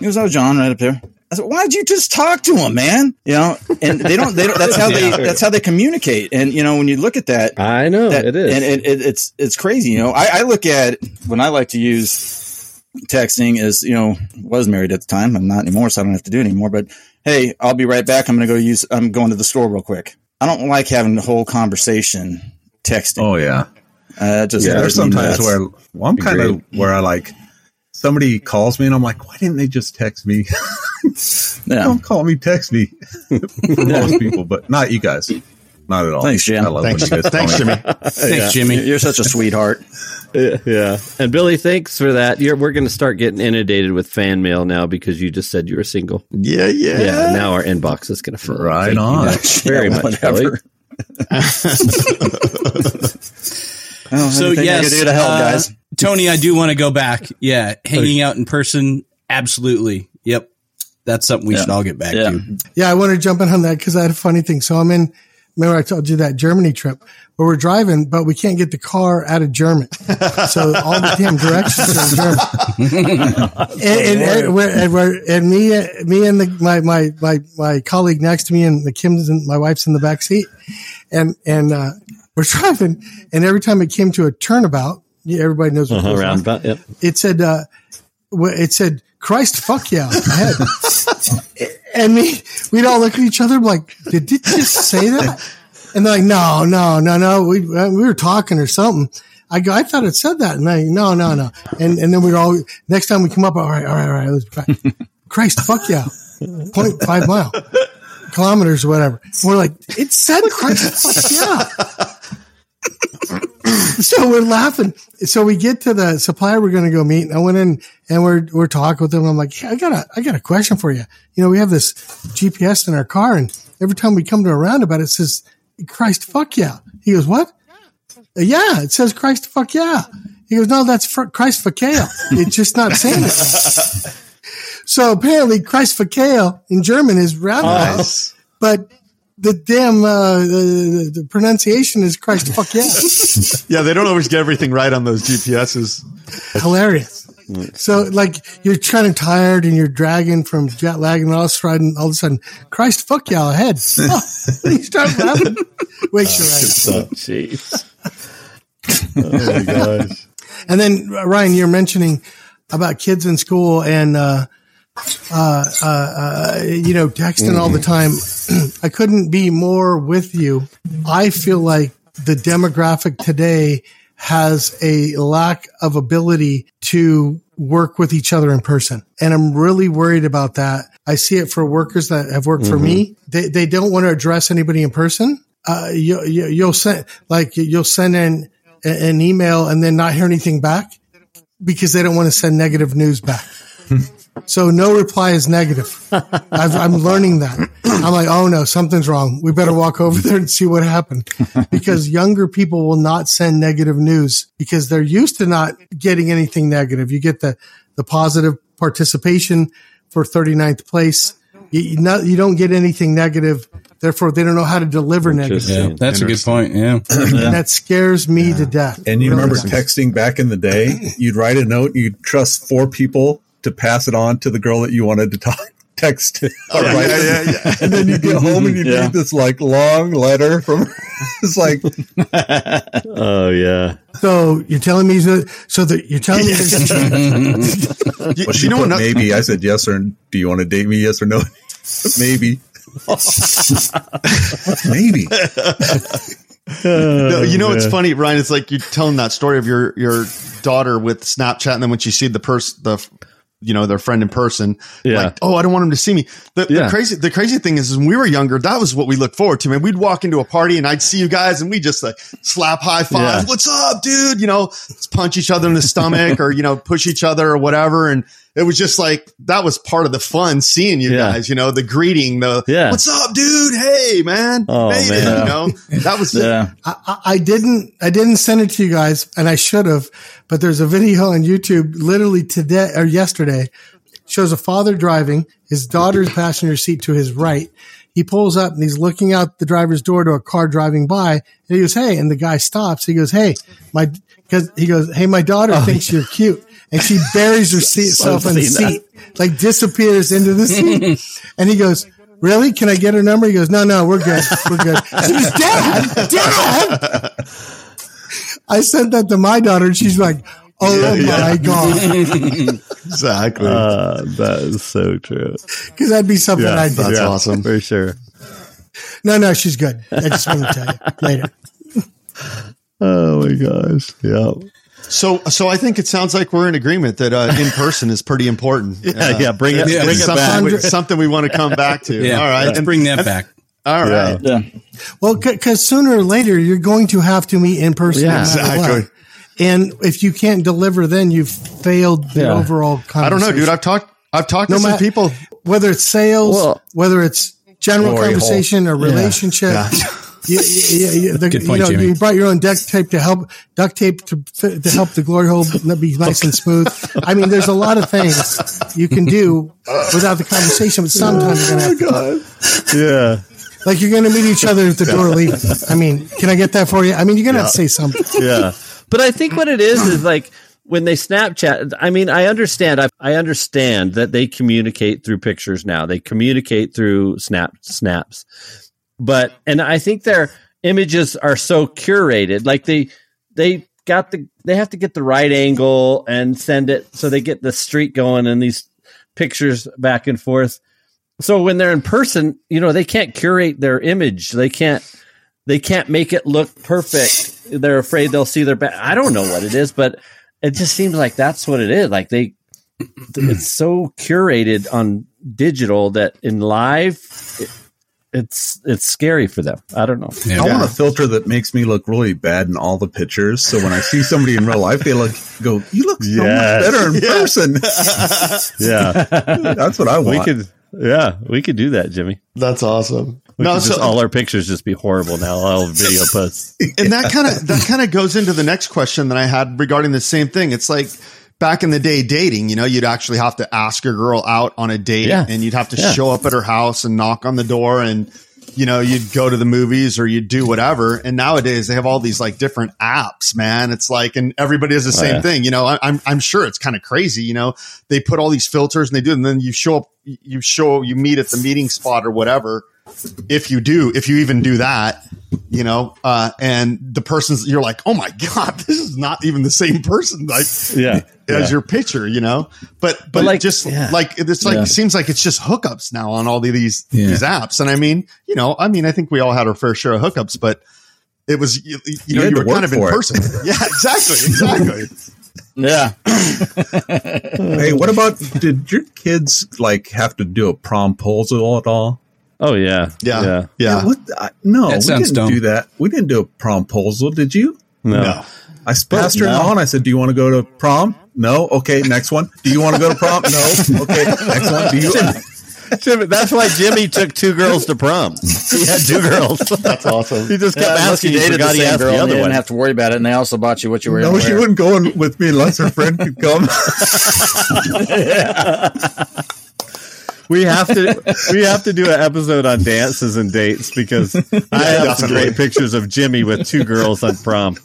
He goes, oh, John right up there. I said, why'd you just talk to him, man? You know, and they don't, they don't, that's how they, that's how they communicate. And, you know, when you look at that, I know that, it is, and it, it, it's, it's crazy. You know, I, I look at it, when I like to use texting is, you know, was married at the time. I'm not anymore, so I don't have to do it anymore, but hey, I'll be right back. I'm going to go use, I'm going to the store real quick. I don't like having the whole conversation texting. Oh yeah. Uh, just yeah, there's sometimes where well, I'm kind of where I like, somebody calls me and I'm like, why didn't they just text me? Yeah. Don't call me, text me. For most people, but not you guys. Not at all. Thanks, Jim. I love thanks, when you guys thanks Jimmy. Thanks, yeah. Jimmy. You're such a sweetheart. Yeah. And Billy, thanks for that. You're, we're going to start getting inundated with fan mail now because you just said you were single. Yeah, yeah. Yeah. Now our inbox is going to fill. Right Thank on. Very yeah, much, Billy. So yes, to help, uh, guys. Tony, I do want to go back. Yeah, hanging out in person, absolutely. Yep. That's something we yeah. should all get back yeah. to. Yeah, I want to jump in on that because I had a funny thing. So I'm in, remember I told you that Germany trip where we're driving, but we can't get the car out of Germany. So all the damn directions are in German. and, and, and, we're, and, we're, and me me, and the, my, my, my, my colleague next to me and the Kim's and my wife's in the back seat. And, and uh, we're driving. And every time it came to a turnabout, Yeah, everybody knows what uh-huh, it was. About, yep. It said, uh, it said, Christ, fuck yeah. And we, we'd all look at each other like, did it just say that? And they're like, no, no, no, no. We we were talking or something. I go, I thought it said that. And they, no, no, no. And and then we'd all, next time we come up, all right, all right, all right. Let's try. Christ, fuck yeah. zero point five mile, kilometers or whatever. And we're like, it said Christ, fuck yeah. So we're laughing. So we get to the supplier we're going to go meet, and I went in and we're we're talking with them. I'm like, yeah, I got a I got a question for you. You know, we have this G P S in our car, and every time we come to a roundabout, it says Christ fuck yeah. He goes, what? Yeah, it says Christ fuck yeah. He goes, no, that's fr- Christ fuck yeah. It's just not saying it. So apparently, Christ fuck yeah in German is roundabout, nice. But the damn uh, the, the pronunciation is Christ fuck yeah. Yeah, they don't always get everything right on those G P S's. Hilarious. So like you're kind of tired and you're dragging from jet lag and all of a sudden, all of a sudden, Christ fuck y'all ahead. Oh, you start laughing. Wake your eyes up. Jeez. Oh my gosh. And then Ryan, you're mentioning about kids in school and uh, uh, uh, uh, you know, texting mm. all the time. I couldn't be more with you. I feel like the demographic today has a lack of ability to work with each other in person. And I'm really worried about that. I see it for workers that have worked mm-hmm. for me. They they don't want to address anybody in person. Uh, you, you, you'll send, like, you'll send in an email and then not hear anything back because they don't want to send negative news back. So no reply is negative. I've, I'm learning that. I'm like, oh no, something's wrong. We better walk over there and see what happened, because younger people will not send negative news because they're used to not getting anything negative. You get the, the positive participation for thirty-ninth place. You, you, not, you don't get anything negative. Therefore, they don't know how to deliver negative. Yeah, that's a good point. Yeah. And that scares me yeah. to death. And you really remember does. Texting back in the day, you'd write a note, you'd trust four people to pass it on to the girl that you wanted to talk, text to. Yeah, right. yeah, yeah, yeah. And then you get home and you yeah. read this like long letter from her. It's like, oh yeah. So you're telling me so, so that you're telling me this. Well, you, she you know not- maybe I said yes or do you want to date me? Yes or no? Maybe. Maybe. No, you know, it's funny, Ryan. It's like you're telling that story of your, your daughter with Snapchat. And then when she see the person, the, you know, their friend in person, yeah. like, oh, I don't want them to see me. The, yeah. the crazy, the crazy thing is, is when we were younger, that was what we looked forward to, man. We'd walk into a party and I'd see you guys and we just like slap high five. Yeah. What's up, dude? You know, let's punch each other in the stomach or, you know, push each other or whatever. And it was just like, that was part of the fun seeing you yeah. guys, you know, the greeting, the yeah. what's up, dude? Hey, man. Oh, hey, man. Yeah. You know, that was, yeah. I, I didn't, I didn't send it to you guys and I should have, but there's a video on YouTube literally today or yesterday shows a father driving, his daughter's passenger seat to his right. He pulls up and he's looking out the driver's door to a car driving by and he goes, hey, and the guy stops. He goes, hey, my, cause he goes, hey, my daughter oh, thinks yeah. you're cute. And she buries herself in the seat, like disappears into the seat. And he goes, really? Can I get her number? He goes, no, no, we're good. We're good. She goes, Dad, Dad. I sent that to my daughter and she's like, oh yeah, my yeah. God. Exactly. Uh, that is so true. Cause that'd be something yeah, I'd do. That's yeah. awesome. For sure. No, no, she's good. I just want to tell you later. Oh my gosh. Yeah. So, so I think it sounds like we're in agreement that uh, in person is pretty important. Yeah, uh, yeah, bring it, yeah, bring it back. We, something we want to come back to. Yeah, all right, let's and bring that and, back. All right. Yeah. Yeah. Well, because sooner or later you're going to have to meet in person. Yeah, exactly. And if you can't deliver, then you've failed the yeah. overall conversation. I don't know, dude. I've talked. I've talked no, to some my, people. Whether it's sales, well, whether it's general conversation hole. Or relationship. Yeah. Yeah. You, you, you, the, Good point, you know, Jimmy. You brought your own duct tape to help duct tape to, to help the glory hole be nice and smooth. I mean, there's a lot of things you can do without the conversation, but sometimes you're going to have to. Yeah. Like you're going to meet each other at the door leaves. I mean, can I get that for you? I mean, you're going to yeah. have to say something. Yeah. But I think what it is is like, when they Snapchat, I mean, I understand. I, I understand that they communicate through pictures now. They communicate through snap snaps. But, and I think their images are so curated, like they, they got the they have to get the right angle and send it so they get the street going and these pictures back and forth. So when they're in person, you know, they can't curate their image. They can't they can't make it look perfect. They're afraid they'll see their back. I don't know what it is, but it just seems like that's what it is. Like they it's so curated on digital that in live it, It's it's scary for them. I don't know. Yeah. I want a filter that makes me look really bad in all the pictures. So when I see somebody in real life, they look go, you look so yes. much better in yeah. person. yeah. That's what I want. We could, yeah, we could do that, Jimmy. That's awesome. We no, so, just, all our pictures just be horrible now. All video posts. And yeah. that kind of that kind of goes into the next question that I had regarding the same thing. It's like back in the day dating, you know, you'd actually have to ask your girl out on a date yeah. and you'd have to yeah. show up at her house and knock on the door and, you know, you'd go to the movies or you'd do whatever. And nowadays they have all these like different apps, man. It's like, and everybody does the same oh, yeah. thing. You know, I, I'm, I'm sure it's kind of crazy. You know, they put all these filters and they do, and then you show up, you show, you meet at the meeting spot or whatever. If you do, if you even do that, you know, uh, and the person's, you're like, oh my God, this is not even the same person. Like, yeah, as yeah. your picture, you know, but, but, but like, just yeah. like, it's like, yeah. it seems like it's just hookups now on all these, yeah. these apps. And I mean, you know, I mean, I think we all had our fair share of hookups, but it was, you, you, you know, you were kind of in it. person. yeah, exactly. Exactly. Yeah. Hey, what about, did your kids like have to do a promposal at all? Oh yeah, yeah, yeah. yeah what, I, no, we didn't dumb. do that. We didn't do a promposal. Did you? No. no. I passed her no. on. I said, "Do you want to go to prom? No. Okay, next one. Do you want to go to prom? No. Okay, next one. Do you?" Jimmy, that's why Jimmy took two girls to prom. He had two girls. That's awesome. He just kept yeah, asking. You dated the same girl. The other you didn't one. have to worry about it. And they also bought you what you were. No, she wear. wouldn't go in with me unless her friend could come. yeah. We have to we have to do an episode on dances and dates because yeah, I have definitely. some great pictures of Jimmy with two girls on prom.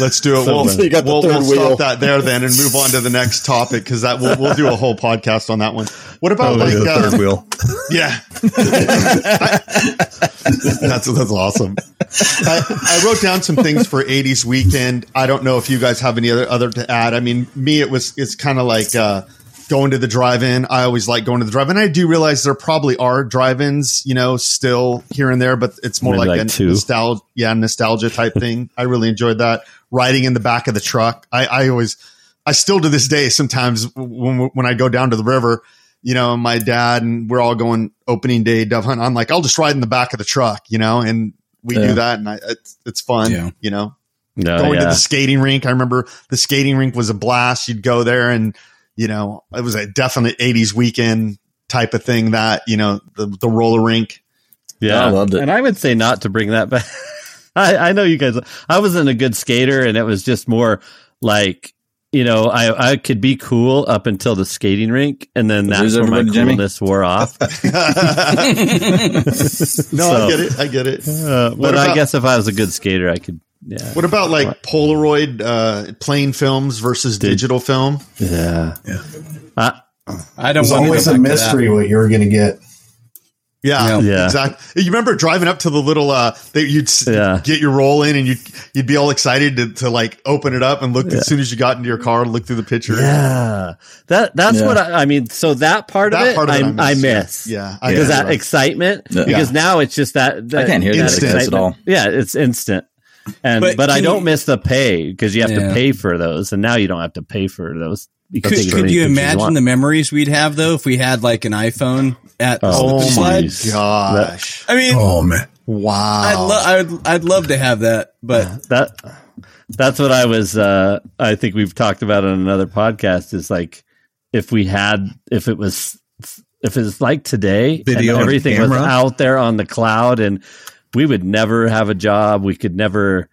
Let's do it. So we'll so you got the we'll, third we'll wheel. stop that there then and move on to the next topic because that we'll, we'll do a whole podcast on that one. What about oh, like the uh, third wheel? Yeah, that's that's awesome. I, I wrote down some things for eighties weekend. I don't know if you guys have any other other to add. I mean, me it was it's kind of like. Uh, Going to the drive-in. I always like going to the drive-in. I do realize there probably are drive-ins, you know, still here and there, but it's more Maybe like, like a nostalgia, yeah, nostalgia type thing. I really enjoyed that. Riding in the back of the truck. I, I always, I still to this day, sometimes when when I go down to the river, you know, my dad and we're all going opening day dove hunt. I'm like, I'll just ride in the back of the truck, you know, and we yeah. do that, and I, it's, it's fun, yeah. you know. No, going yeah. to the skating rink. I remember the skating rink was a blast. You'd go there and you know, it was a definite eighties weekend type of thing that, you know, the, the roller rink. Yeah, I loved it. And I would say not to bring that back. I, I know you guys, I wasn't a good skater and it was just more like, you know, I, I could be cool up until the skating rink. And then that's There's where my coolness wore off. no, so, I get it. I get it. Uh, but about, I guess if I was a good skater, I could. Yeah. What about like what? Polaroid uh, plain films versus Did, digital film? Yeah, yeah. I, I don't. It's always a mystery what you're going to get. Yeah, yeah, exactly. You remember driving up to the little uh, that you'd yeah. get your roll in, and you you'd be all excited to, to like open it up and look yeah. as soon as you got into your car and look through the picture. Yeah, that that's yeah. what I, I mean. So that part that of it, part of I, it I miss. I miss. Yeah, I because that right. excitement. Yeah. Because now it's just that, that I can't hear instant. that at all. Yeah, it's instant. And but, but I don't you, miss the pay because you have yeah. to pay for those, and now you don't have to pay for those. Could, could you imagine you the memories we'd have though if we had like an iPhone at the oh slide? My gosh! I mean, oh man, wow! I'd, lo- I'd I'd love to have that, but that that's what I was. Uh, I think we've talked about on another podcast. Is like if we had if it was if it's like today, Video and everything was out there on the cloud and. We would never have a job. We could never,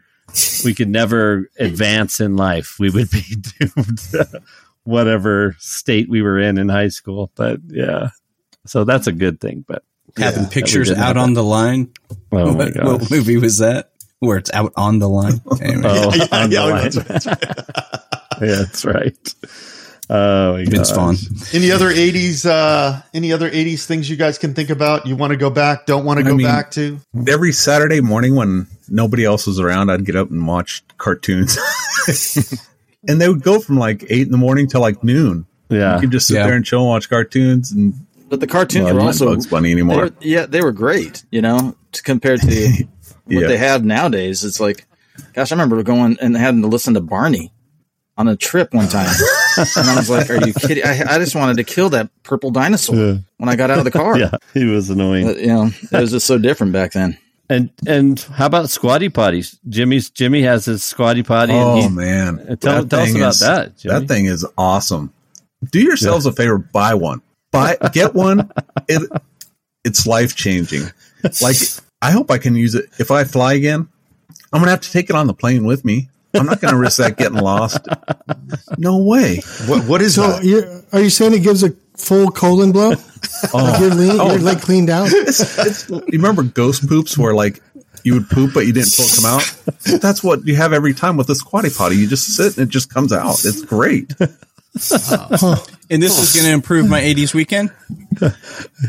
we could never advance in life. We would be doomed to whatever state we were in in high school. But yeah, so that's a good thing. But having yeah, pictures out on the line. Oh my what, gosh. What movie was that? Where it's out on the line. Anyway. oh, yeah, on yeah, the yeah, line. That's right. That's right. yeah, that's right. Oh, it's fun. Any other eighties? Uh, any other eighties things you guys can think about? You want to go back? Don't want to go I mean, back to? Every Saturday morning when nobody else was around, I'd get up and watch cartoons. And they would go from like eight in the morning to like noon. Yeah. You could just sit yeah. there and chill and watch cartoons. And but the cartoons well, were also Bugs Bunny anymore. They were, yeah, they were great, you know, compared to the, yeah. what they have nowadays. It's like, gosh, I remember going and having to listen to Barney on a trip one time. And I was like, are you kidding? I, I just wanted to kill that purple dinosaur yeah. when I got out of the car. Yeah, he was annoying. But, you know, it was just so different back then. And and how about squatty potties? Jimmy's Jimmy has his squatty potty. Oh, and he, man. Tell, tell us about is, that, Jimmy. That thing is awesome. Do yourselves yeah. a favor. Buy one. Buy Get one. It It's life-changing. Like, I hope I can use it. If I fly again, I'm going to have to take it on the plane with me. I'm not going to risk that getting lost. No way. What, what is so that? You're, are you saying it gives a full colon blow? Oh. Like you're lean, oh. You're like cleaned out? It's, it's, you remember ghost poops where like you would poop, but you didn't full come out? That's what you have every time with this squatty potty. You just sit and it just comes out. It's great. Wow. And this is going to improve my eighties weekend?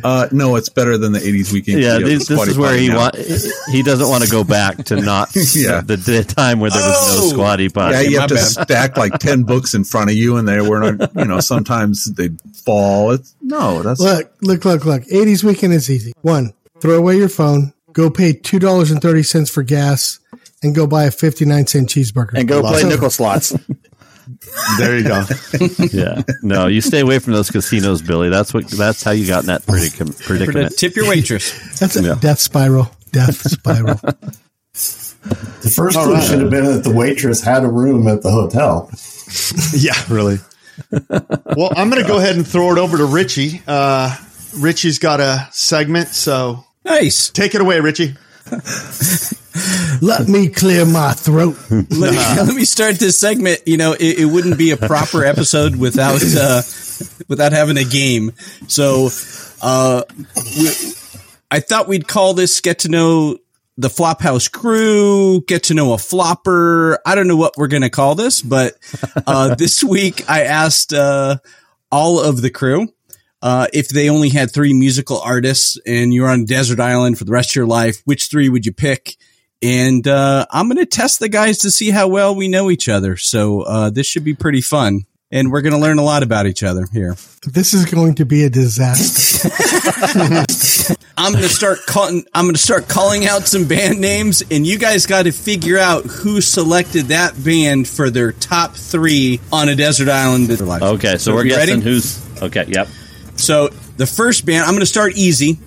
Uh, no, it's better than the eighties weekend. Yeah, this, this is where he want, he doesn't want to go back to not yeah. the, the time where there was oh! no squatty potty. Yeah, you My have bad. to stack like ten books in front of you, and they were not. You know, sometimes they fall. It's, no, that's look, look, look, look. eighties weekend is easy. One, throw away your phone. Go pay two dollars and thirty cents for gas, and go buy a fifty-nine cent cheeseburger and go play nickel slots. There you go. Yeah. No, you stay away from those casinos, Billy. That's what. That's how you got in that predic- predicament. Tip your waitress. That's a yeah. death spiral. Death spiral. The first clue right. should have been that the waitress had a room at the hotel. Yeah, really. Well, I'm going to go ahead and throw it over to Richie. Uh, Richie's got a segment, so nice. Take it away, Richie. Let me clear my throat. Let me, let me start this segment. You know, it, it wouldn't be a proper episode without uh, without having a game. So uh, we, I thought we'd call this Get to Know the Flophouse Crew, Get to Know a Flopper. I don't know what we're going to call this, but uh, this week I asked uh, all of the crew uh, if they only had three musical artists and you're on a desert island for the rest of your life, which three would you pick? And uh, I'm going to test the guys to see how well we know each other. So uh, this should be pretty fun. And we're going to learn a lot about each other here. This is going to be a disaster. I'm going to start calling, I'm going to start calling out some band names. And you guys got to figure out who selected that band for their top three on a desert island. Okay, so, so we're guessing ready? Who's... Okay, yep. So the first band, I'm going to start easy.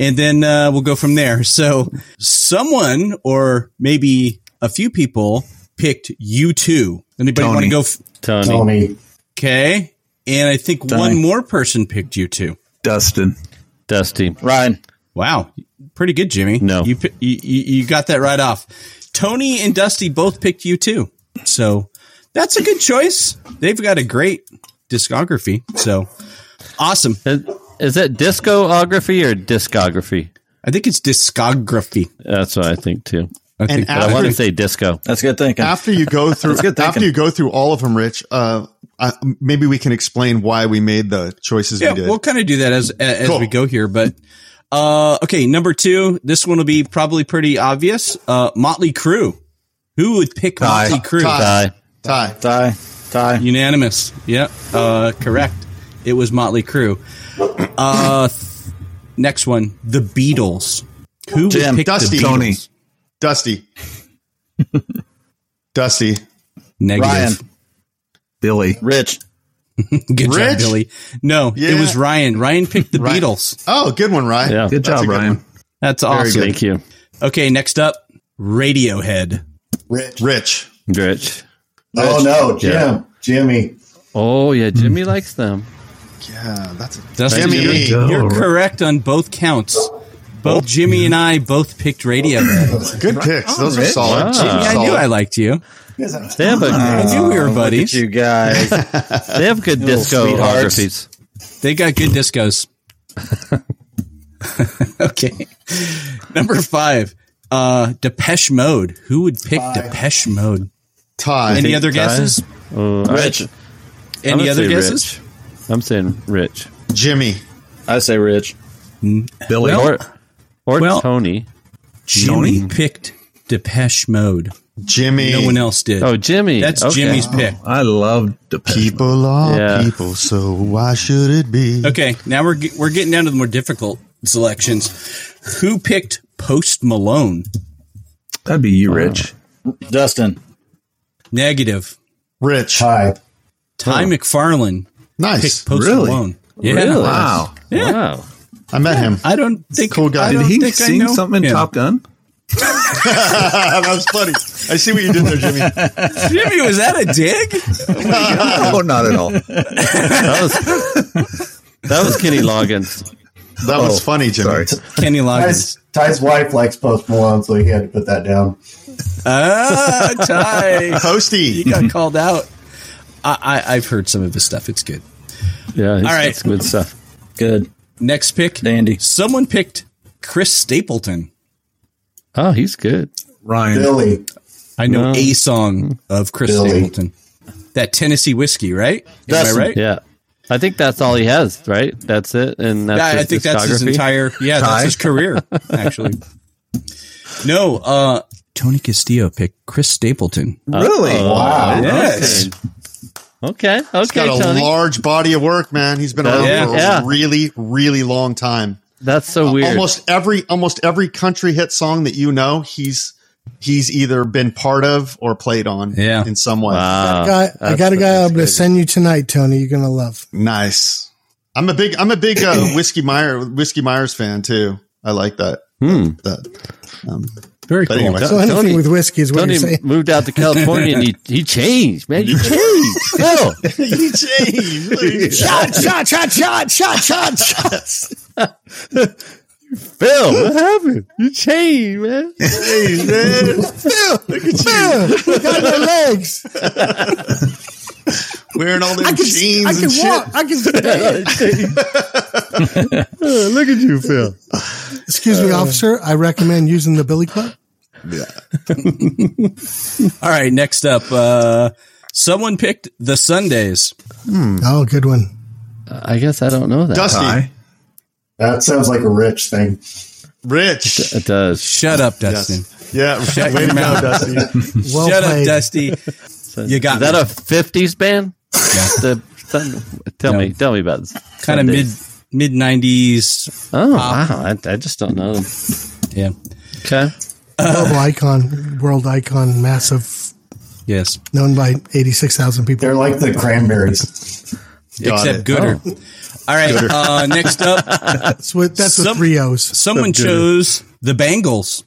And then uh, we'll go from there. So someone or maybe a few people picked U two. Anybody want to go? F- Tony. Tony. Okay. And I think Tony. One more person picked U two. Dustin. Dusty. Ryan. Wow. Pretty good, Jimmy. No. You, you you got that right off. Tony and Dusty both picked U two. So that's a good choice. They've got a great discography. So awesome. Is that discography or discography? I think it's discography. That's what I think too. I, think, after, I want to say disco. That's good thinking. After you go through, after you go through all of them, Rich, uh, uh, maybe we can explain why we made the choices yeah, we did. We'll kind of do that as as cool. we go here. But uh, okay, number two. This one will be probably pretty obvious. Uh, Motley Crue. Who would pick Ty. Motley Crue? Ty. Ty. Ty. Ty. Unanimous. Yeah. Uh, correct. It was Motley Crue. Uh, th- next one, the Beatles. Who Jim, would pick Dusty, the Beatles? Tony. Dusty. Dusty. Negative. Ryan. Billy. Rich. Good Rich? Job, Billy. No, yeah. It was Ryan. Ryan picked the Ryan. Beatles. Oh, good one, Ryan. Yeah. Good That's job, good Ryan. One. That's awesome. Thank you. Okay, next up, Radiohead. Rich. Rich. Rich. Oh, no, Jim. Yeah. Jimmy. Oh, yeah, Jimmy likes them. Yeah, that's a that's Jimmy. Jimmy. You're correct on both counts. Both Jimmy and I both picked Radiohead. Good picks. Those oh, are solid. Wow. Jimmy, I knew I liked you. They have a, I knew we were buddies. You guys. They have good discographies. They got good discos. Okay. Number five, uh, Depeche Mode. Who would pick five. Depeche Mode? Ty. Any other guesses? Uh, Rich. Any other guesses? Rich. I'm saying Rich. Jimmy. I say Rich. Billy. Well, or or well, Tony. Jimmy picked Depeche Mode. Jimmy. No one else did. Oh, Jimmy. That's okay. Jimmy's pick. Oh, I love the people are yeah. people, so why should it be? Okay, now we're we're getting down to the more difficult selections. Who picked Post Malone? That'd be you, Rich. Uh, Dustin. Negative. Rich. Hi. Ty oh. McFarlane. Nice. Picked Post really? Malone. Yeah. Really? Wow. Yeah. Wow. I met yeah. him. I don't think cool guy. Did he sing something in him. Top Gun? That was funny. I see what you did there, Jimmy. Jimmy, was that a dig? Oh, no, not at all. That was that was Kenny Loggins. That oh, was funny, Jimmy. Sorry. Kenny Loggins. Ty's, Ty's wife likes Post Malone, so he had to put that down. Ah, Ty. Posty. He got called out. I, I, I've heard some of his stuff. It's good. Yeah, all right. It's good stuff. Good. Next pick. Dandy. Someone picked Chris Stapleton. Oh, he's good. Ryan. Billy. I know no. a song of Chris Billy. Stapleton. That Tennessee whiskey, right? That's, Am I right? Yeah. I think that's all he has, right? That's it? And that's yeah, I think that's his entire, yeah, that's his career, actually. No, uh, Tony Castillo picked Chris Stapleton. Really? Uh, wow. Yes. Okay. Okay. He's got a Tony. large body of work, man. He's been around yeah, for a yeah. really, really long time. That's so weird. Uh, almost every almost every country hit song that you know, he's he's either been part of or played on yeah. in some way. Wow. I got, I got a guy I'm going to send you tonight, Tony. You're going to love. Nice. I'm a big I'm a big uh, Whiskey Meyer Whiskey Myers fan too. I like that. Hmm. That, um, Very cool. Anyway, so anything Tony, with whiskey is what Tony you're saying. Moved out to California and he, he changed, man. You changed. No. You changed. Shot, shot, shot, shot, shot, shot, shot. Phil, what happened? You changed, man. You changed, man. Phil, look at Phil, you. Phil, got no legs. Wearing all them jeans I can and walk. Shit. I can stand. Oh, look at you, Phil. Excuse me, uh, officer. I recommend using the Billy Club. Yeah. All right. Next up, uh, someone picked The Sundays. Hmm. Oh, good one. Uh, I guess I don't know that. Dusty. Hi. That sounds like a Rich thing. Rich. It, it does. Shut up, Dusty. Yes. Yeah. Shut Way to go, Dusty. Well Shut played. up, Dusty. So, you got is me. That a fifties band? Yeah. The sun, tell no. me. Tell me about this. Kind of mid. Mid nineties. Oh, pop. Wow. I, I just don't know. Yeah. Okay. Global uh, icon, world icon, massive. Yes. Known by eighty-six thousand people. They're like the Cranberries. Except it. gooder. Oh. All right. Gooder. Uh, next up. That's with, that's some, with three O's. Someone so chose The Bangles.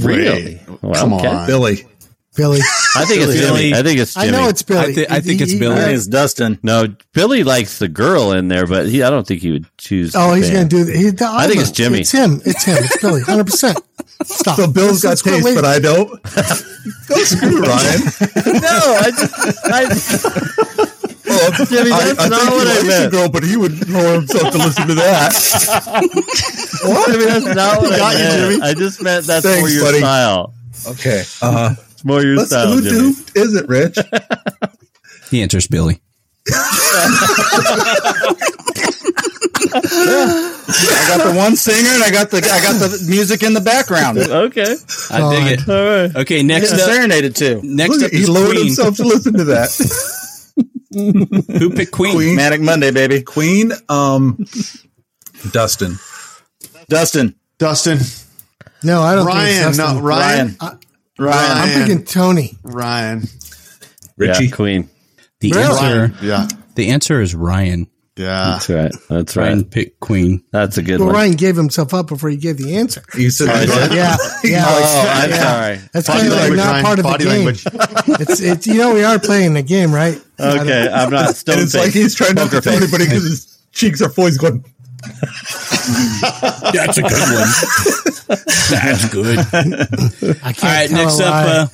Really? Well, Come okay. on. Billy. Billy. I think Billy. it's Billy. I think it's Jimmy. I know it's Billy. I, th- I think he, it's Billy. I think it's Dustin. No, Billy likes the girl in there, but he, I don't think he would choose. Oh, he's going to do that. The, I, I think know. it's Jimmy. It's him. It's him. It's Billy. one hundred percent. Stop. So Bill's got taste, but I don't. Go screw Ryan. No, I just. I, well, Jimmy, that's I, I not what I meant. Girl, but he would know himself to listen to that. What? Jimmy, that's not what I, I meant. You, Jimmy. I just meant that's Thanks, more your buddy. style. Okay. Uh huh. More your Let's, style, who, Jimmy. Who is it, Rich? He enters Billy. I got the one singer, and I got the I got the music in the background. Okay, I All dig right. it. All right. Okay, next up, serenaded too. Next Look, up, is he loaded Queen. himself to listen to that. Who picked Queen? Queen? Manic Monday, baby. Queen. Um, Dustin. Dustin. Dustin. No, I don't. Ryan. Think Dustin. No, Ryan. Ryan. I, Ryan. I'm thinking Tony. Ryan. Richie. Yeah, Queen. The really? answer. Yeah. The answer is Ryan. Yeah. That's right. That's Ryan right. Ryan picked Queen. That's a good well, one. Well, Ryan gave himself up before he gave the answer. You said oh, that. Yeah. Yeah. Oh, I'm yeah. sorry. That's kind of like not part of the game. it's, it's, you know, we are playing the game, right? Okay. I'm not stone It's face. Like he's trying Poker not to face. tell anybody because his cheeks are poised going. That's a good one. That's good. I can't All right, next up, uh,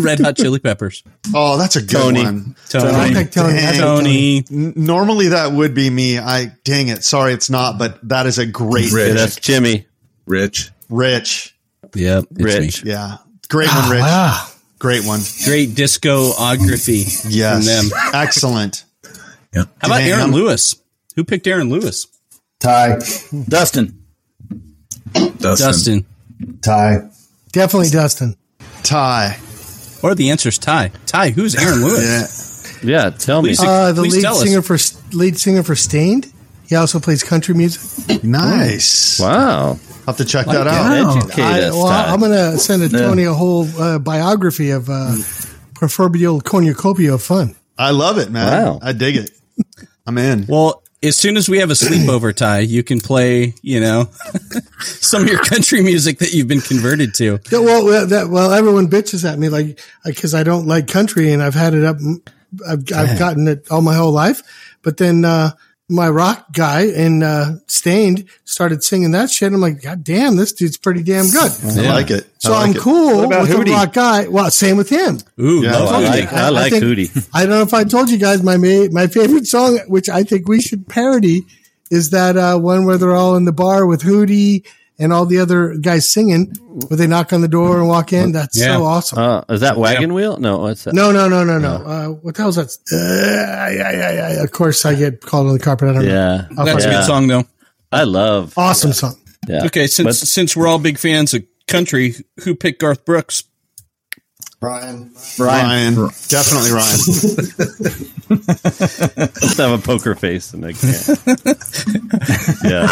Red Hot Chili Peppers. Oh, that's a good Tony. one. Tony. Tony. Tony. Tony. Normally that would be me. I dang it. Sorry, it's not. But that is a great. Rich. That's Jimmy. Rich. Rich. Yeah. Rich. Me. Yeah. Great ah, one, Rich. Wow. Great one. Great discography. Yes. From them. Excellent. Yep. How about Aaron I'm, Lewis? Who picked Aaron Lewis? Ty. Dustin. Dustin. Dustin. Ty. Definitely Dustin. tie. Or the answer's tie. Tie, who's Aaron Lewis? yeah. yeah, tell me. Please, uh, the lead singer for lead singer for Stained. He also plays country music. Nice. Wow. I'll have to check like that out. Educate I, us, well, Ty. I'm going to send a Tony yeah. a whole uh, biography of uh, proverbial cornucopia of fun. I love it, man. Wow. I dig it. I'm in. Well, as soon as we have a sleepover, Ty, you can play, you know, some of your country music that you've been converted to. Yeah, well, that, well, everyone bitches at me like because I don't like country, and I've had it up. I've, I've gotten it all my whole life. But then uh, my rock guy in uh, Stained started singing that shit. I'm like, God damn, this dude's pretty damn good. I yeah. like it. So like I'm cool with Hootie? The rock guy. Well, same with him. Ooh, yeah, no, I, I like, I like I think, Hootie. I don't know if I told you guys my ma- my favorite song, which I think we should parody, is that uh, one where they're all in the bar with Hootie and all the other guys singing, where they knock on the door and walk in. That's yeah. so awesome. Uh, is that Wagon yeah. Wheel? No, what's that? No, no, no, no, no. Uh, what the hell is that? Uh, yeah, yeah, yeah. Of course, I get called on the carpet. I don't yeah. know. I'll That's yeah. a good song, though. I love. Awesome yeah. song. Yeah. Okay, since but, since we're all big fans of country, who picked Garth Brooks? Brian. Brian. Brian. Definitely Ryan. Let's have a poker face and I can't. Yeah.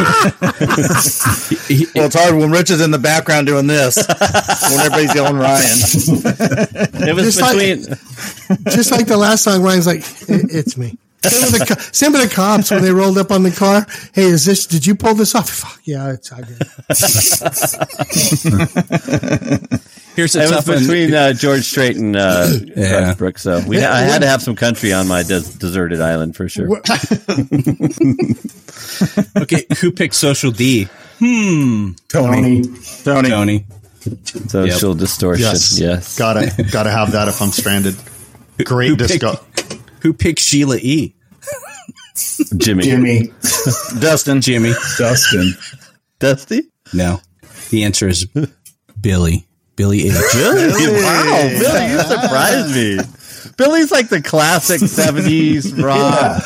Well, it's hard when Rich is in the background doing this. When everybody's yelling Ryan. It was just between. Like, just like the last song, Ryan's like, it, it's me. Same with, the, same with the cops when they rolled up on the car. Hey, is this? Did you pull this off? Fuck yeah, it's all good. Here's a it tough was between uh, George Strait and uh, yeah. Garth Brooks. So we, I had to have some country on my des- deserted island for sure. Okay, who picked Social D? Hmm, Tony, Tony, Tony. Social yep. Distortion. Yes, yes. gotta gotta have that if I'm stranded. Great disco. Who picked Sheila E? Jimmy. Jimmy. Dustin. Jimmy. Dustin. Dusty? No. The answer is Billy. Billy A. Billy? Wow. Billy, you surprised me. Billy's like the classic seventies rock.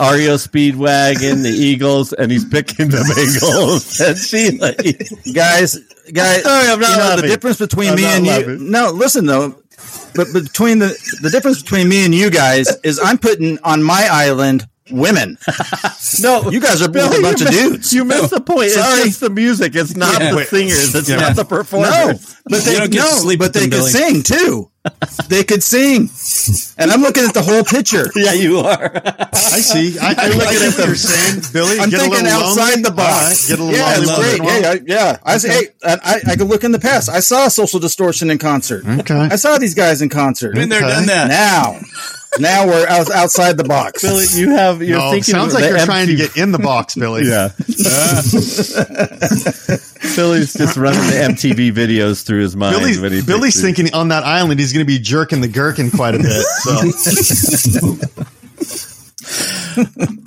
Ario Speedwagon, the Eagles, and he's picking the Bengals. And Sheila E. Guys, guys, sorry, I'm not you know, laughing. The difference between I'm me and laughing. You. No, listen, though. But between the the difference between me and you guys is I'm putting on my island women. No, you guys are Billy, a bunch of missed, dudes. You missed no. the point. Sorry. It's just the music. It's not yeah. the singers. It's yeah. not the performers. No, but they no, but they could sing too. They could sing, and I'm looking at the whole picture. Yeah, you are. I see. I, I'm looking at the saying, Billy. I'm get thinking a outside lonely. The box. Right, get a little yeah, it's great. Yeah, yeah, yeah. I see. Okay. Hey, I, I could look in the past. I saw Social Distortion in concert. Okay. I saw these guys in concert. Been there, okay. done that. Now, now we're out, outside the box. Billy, you have. You're no, thinking. Sounds like you're empty. Trying to get in the box, Billy. Yeah. Uh. Billy's just running the M T V videos through his mind. Billy's, when he Billy's thinking it. On that island, he's going to be jerking the gherkin quite a bit. So,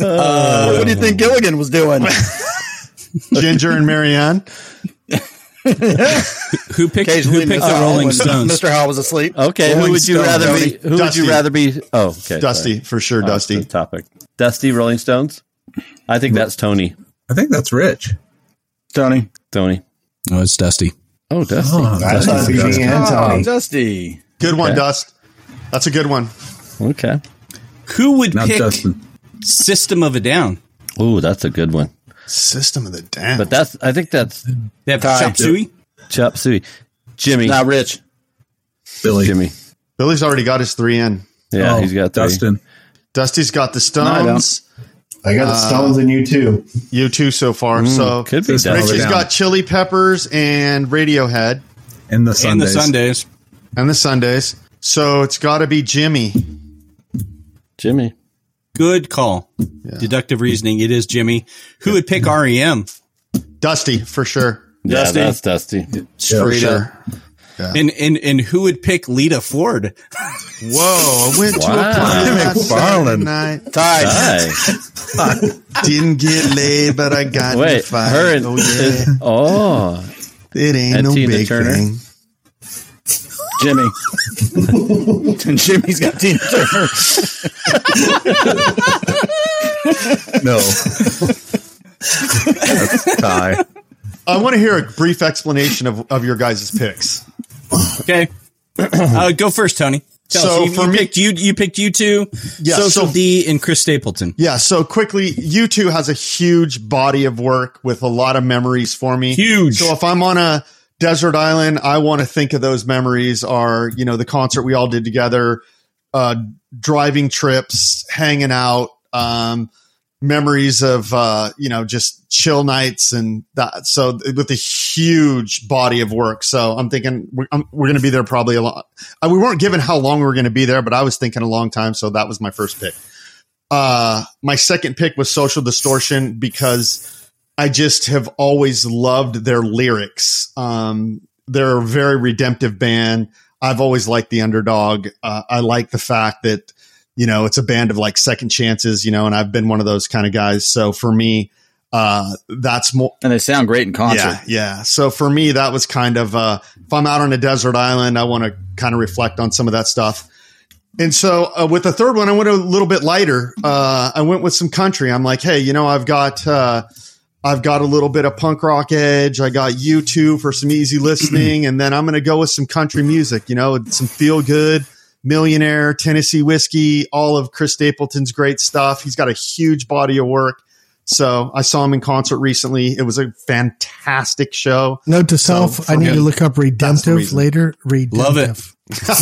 uh, what do you think Gilligan was doing? Ginger and Marianne. Who picked? Who picked the Rolling Stones? Mister Howell was asleep. Okay, Rolling who would you Stone, rather Tony. Be? Who Dusty. Would you rather be? Oh, okay, Dusty sorry. For sure. Oh, Dusty topic. Dusty Rolling Stones. I think that's Tony. I think that's Rich. Tony. Tony. Oh, it's Dusty. Oh, Dusty. Oh, that's Dusty. Dusty. And Tony. Oh, Dusty. Good one, okay. Dust. That's a good one. Okay. Who would Not pick Dustin. System of a Down? Oh, that's a good one. System of the Down. But that's, I think that's. They have Chop Suey? Chop Suey. Jimmy. Not Rich. Billy. Jimmy. Billy's already got his three in. Yeah, oh, he's got three. Dustin. Dusty's got the Stones. No, I got the Stones in U two. U two so far. Mm, so could be Richie's got Chili Peppers and Radiohead. And the Sundays. And the Sundays. And the Sundays. So it's got to be Jimmy. Jimmy. Good call. Yeah. Deductive reasoning. It is Jimmy. Who would pick R E M? Dusty, for sure. Yeah, Dusty. That's Dusty. Straight yeah, up. Sure. Yeah. And, and and who would pick Lita Ford? Whoa, I went wow. to a party Saturday night. Tied. Didn't get laid, but I got Wait, in a fight. Her and, oh, yeah. is, oh. It ain't and no Tina big Turner. Thing. Jimmy. And Jimmy's got Tina Turner. No. That's a tie. I want to hear a brief explanation of, of your guys' picks. Okay. Uh, go first, Tony. Tell so us. You, for you me, picked you, you picked U two, yeah, Social so, D, and Chris Stapleton. Yeah. So quickly, U two has a huge body of work with a lot of memories for me. Huge. So if I'm on a desert island, I want to think of those memories are, you know, the concert we all did together, uh, driving trips, hanging out, um, memories of, uh, you know, just chill nights and that. So with a huge body of work. So I'm thinking we're, I'm, we're going to be there probably a lot. Uh, we weren't given how long we were going to be there, but I was thinking a long time. So that was my first pick. Uh, my second pick was Social Distortion because I just have always loved their lyrics. Um, they're a very redemptive band. I've always liked the underdog. Uh, I like the fact that, you know, it's a band of like second chances, you know, and I've been one of those kind of guys. So for me, uh, that's more. And they sound great in concert. Yeah, yeah. So for me, that was kind of, uh, if I'm out on a desert island, I want to kind of reflect on some of that stuff. And so uh, with the third one, I went a little bit lighter. Uh, I went with some country. I'm like, hey, you know, I've got, uh, I've got a little bit of punk rock edge. I got U two for some easy listening. And then I'm going to go with some country music, you know, some feel good. Millionaire, Tennessee Whiskey, all of Chris Stapleton's great stuff. He's got a huge body of work. So I saw him in concert recently. It was a fantastic show. Note to self, so I need him. to look up Redemptive later. Redemptive. Love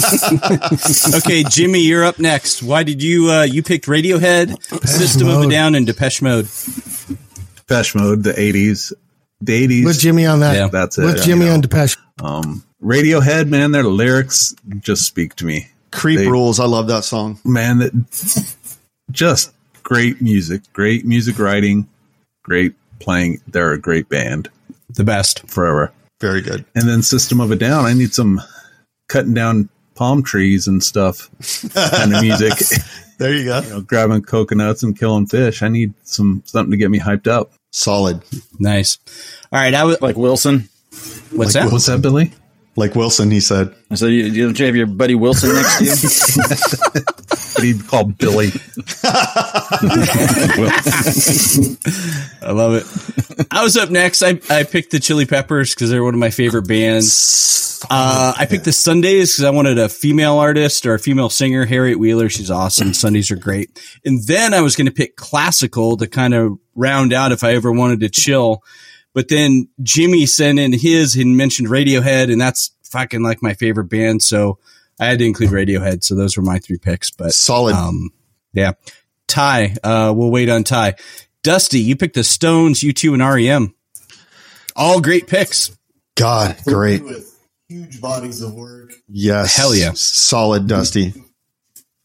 it. Okay, Jimmy, you're up next. Why did you, uh, you picked Radiohead, Depeche System Mode. of a Down, and Depeche Mode. Depeche Mode, the eighties. The eighties. With Jimmy on that. Yeah. That's it. With Jimmy you know. on Depeche. Um, Radiohead, man, their lyrics just speak to me. Creep they, rules. I love that song, man. That, just great music, great music writing, great playing. They're a great band. The best forever. Very good. And then System of a Down. I need some cutting down palm trees and stuff kind of music. There you go. You know, grabbing coconuts and killing fish. I need some something to get me hyped up. Solid. Nice. All right. I was like Wilson. What's like that? Wilson. What's that, Billy? Like Wilson, he said. So you, don't you have your buddy Wilson next to you? But he'd call Billy. I love it. I was up next. I, I picked the Chili Peppers because they're one of my favorite bands. Uh, I picked the Sundays because I wanted a female artist or a female singer, Harriet Wheeler. She's awesome. Sundays are great. And then I was going to pick classical to kind of round out if I ever wanted to chill. But then Jimmy sent in his and mentioned Radiohead, and that's fucking like my favorite band. So I had to include Radiohead. So those were my three picks. But solid. Um, yeah. Ty, uh, we'll wait on Ty. Dusty, you picked the Stones, U two, and R E M. All great picks. God, great. Huge bodies of work. Yes. Hell yeah. Solid, Dusty.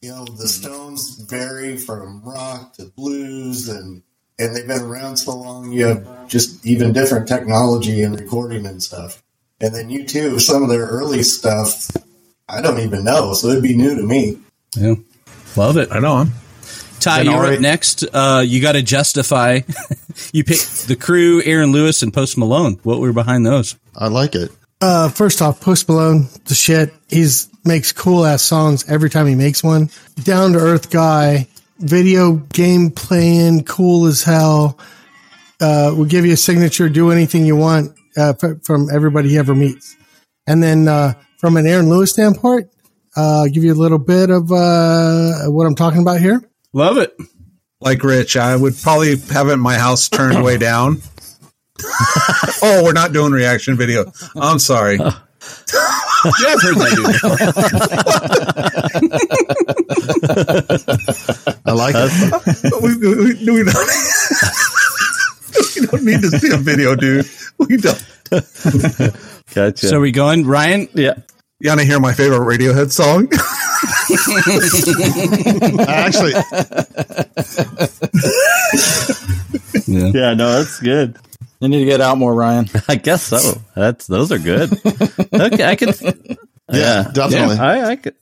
You know, the Stones vary from rock to blues and. And they've been around so long, you have just even different technology and recording and stuff. And then U two, some of their early stuff, I don't even know. So it'd be new to me. Yeah. Love it. Right on. Ty, you're right. up next. Uh, you got to justify. You picked The Crew, Aaron Lewis, and Post Malone. What were behind those? I like it. Uh, first off, Post Malone, the shit. He's makes cool-ass songs every time he makes one. Down-to-earth guy. Video game playing, cool as hell. Uh, we'll give you a signature, do anything you want uh, f- from everybody he ever meets. And then uh, from an Aaron Lewis standpoint, uh, I'll give you a little bit of uh, what I'm talking about here. Love it. Like Rich, I would probably have it in my house turned way down. Oh, we're not doing reaction video. I'm sorry. Yeah, I've heard that. I like it. We, we, we, we, don't, we don't need to see a video, dude. We don't. Gotcha. So are we going, Ryan? Yeah. You want to hear my favorite Radiohead song? Actually. Yeah. yeah, no, that's good. You need to get out more, Ryan. I guess so. That's those are good. Okay, I could. Yeah, yeah definitely. Yeah, I, I could.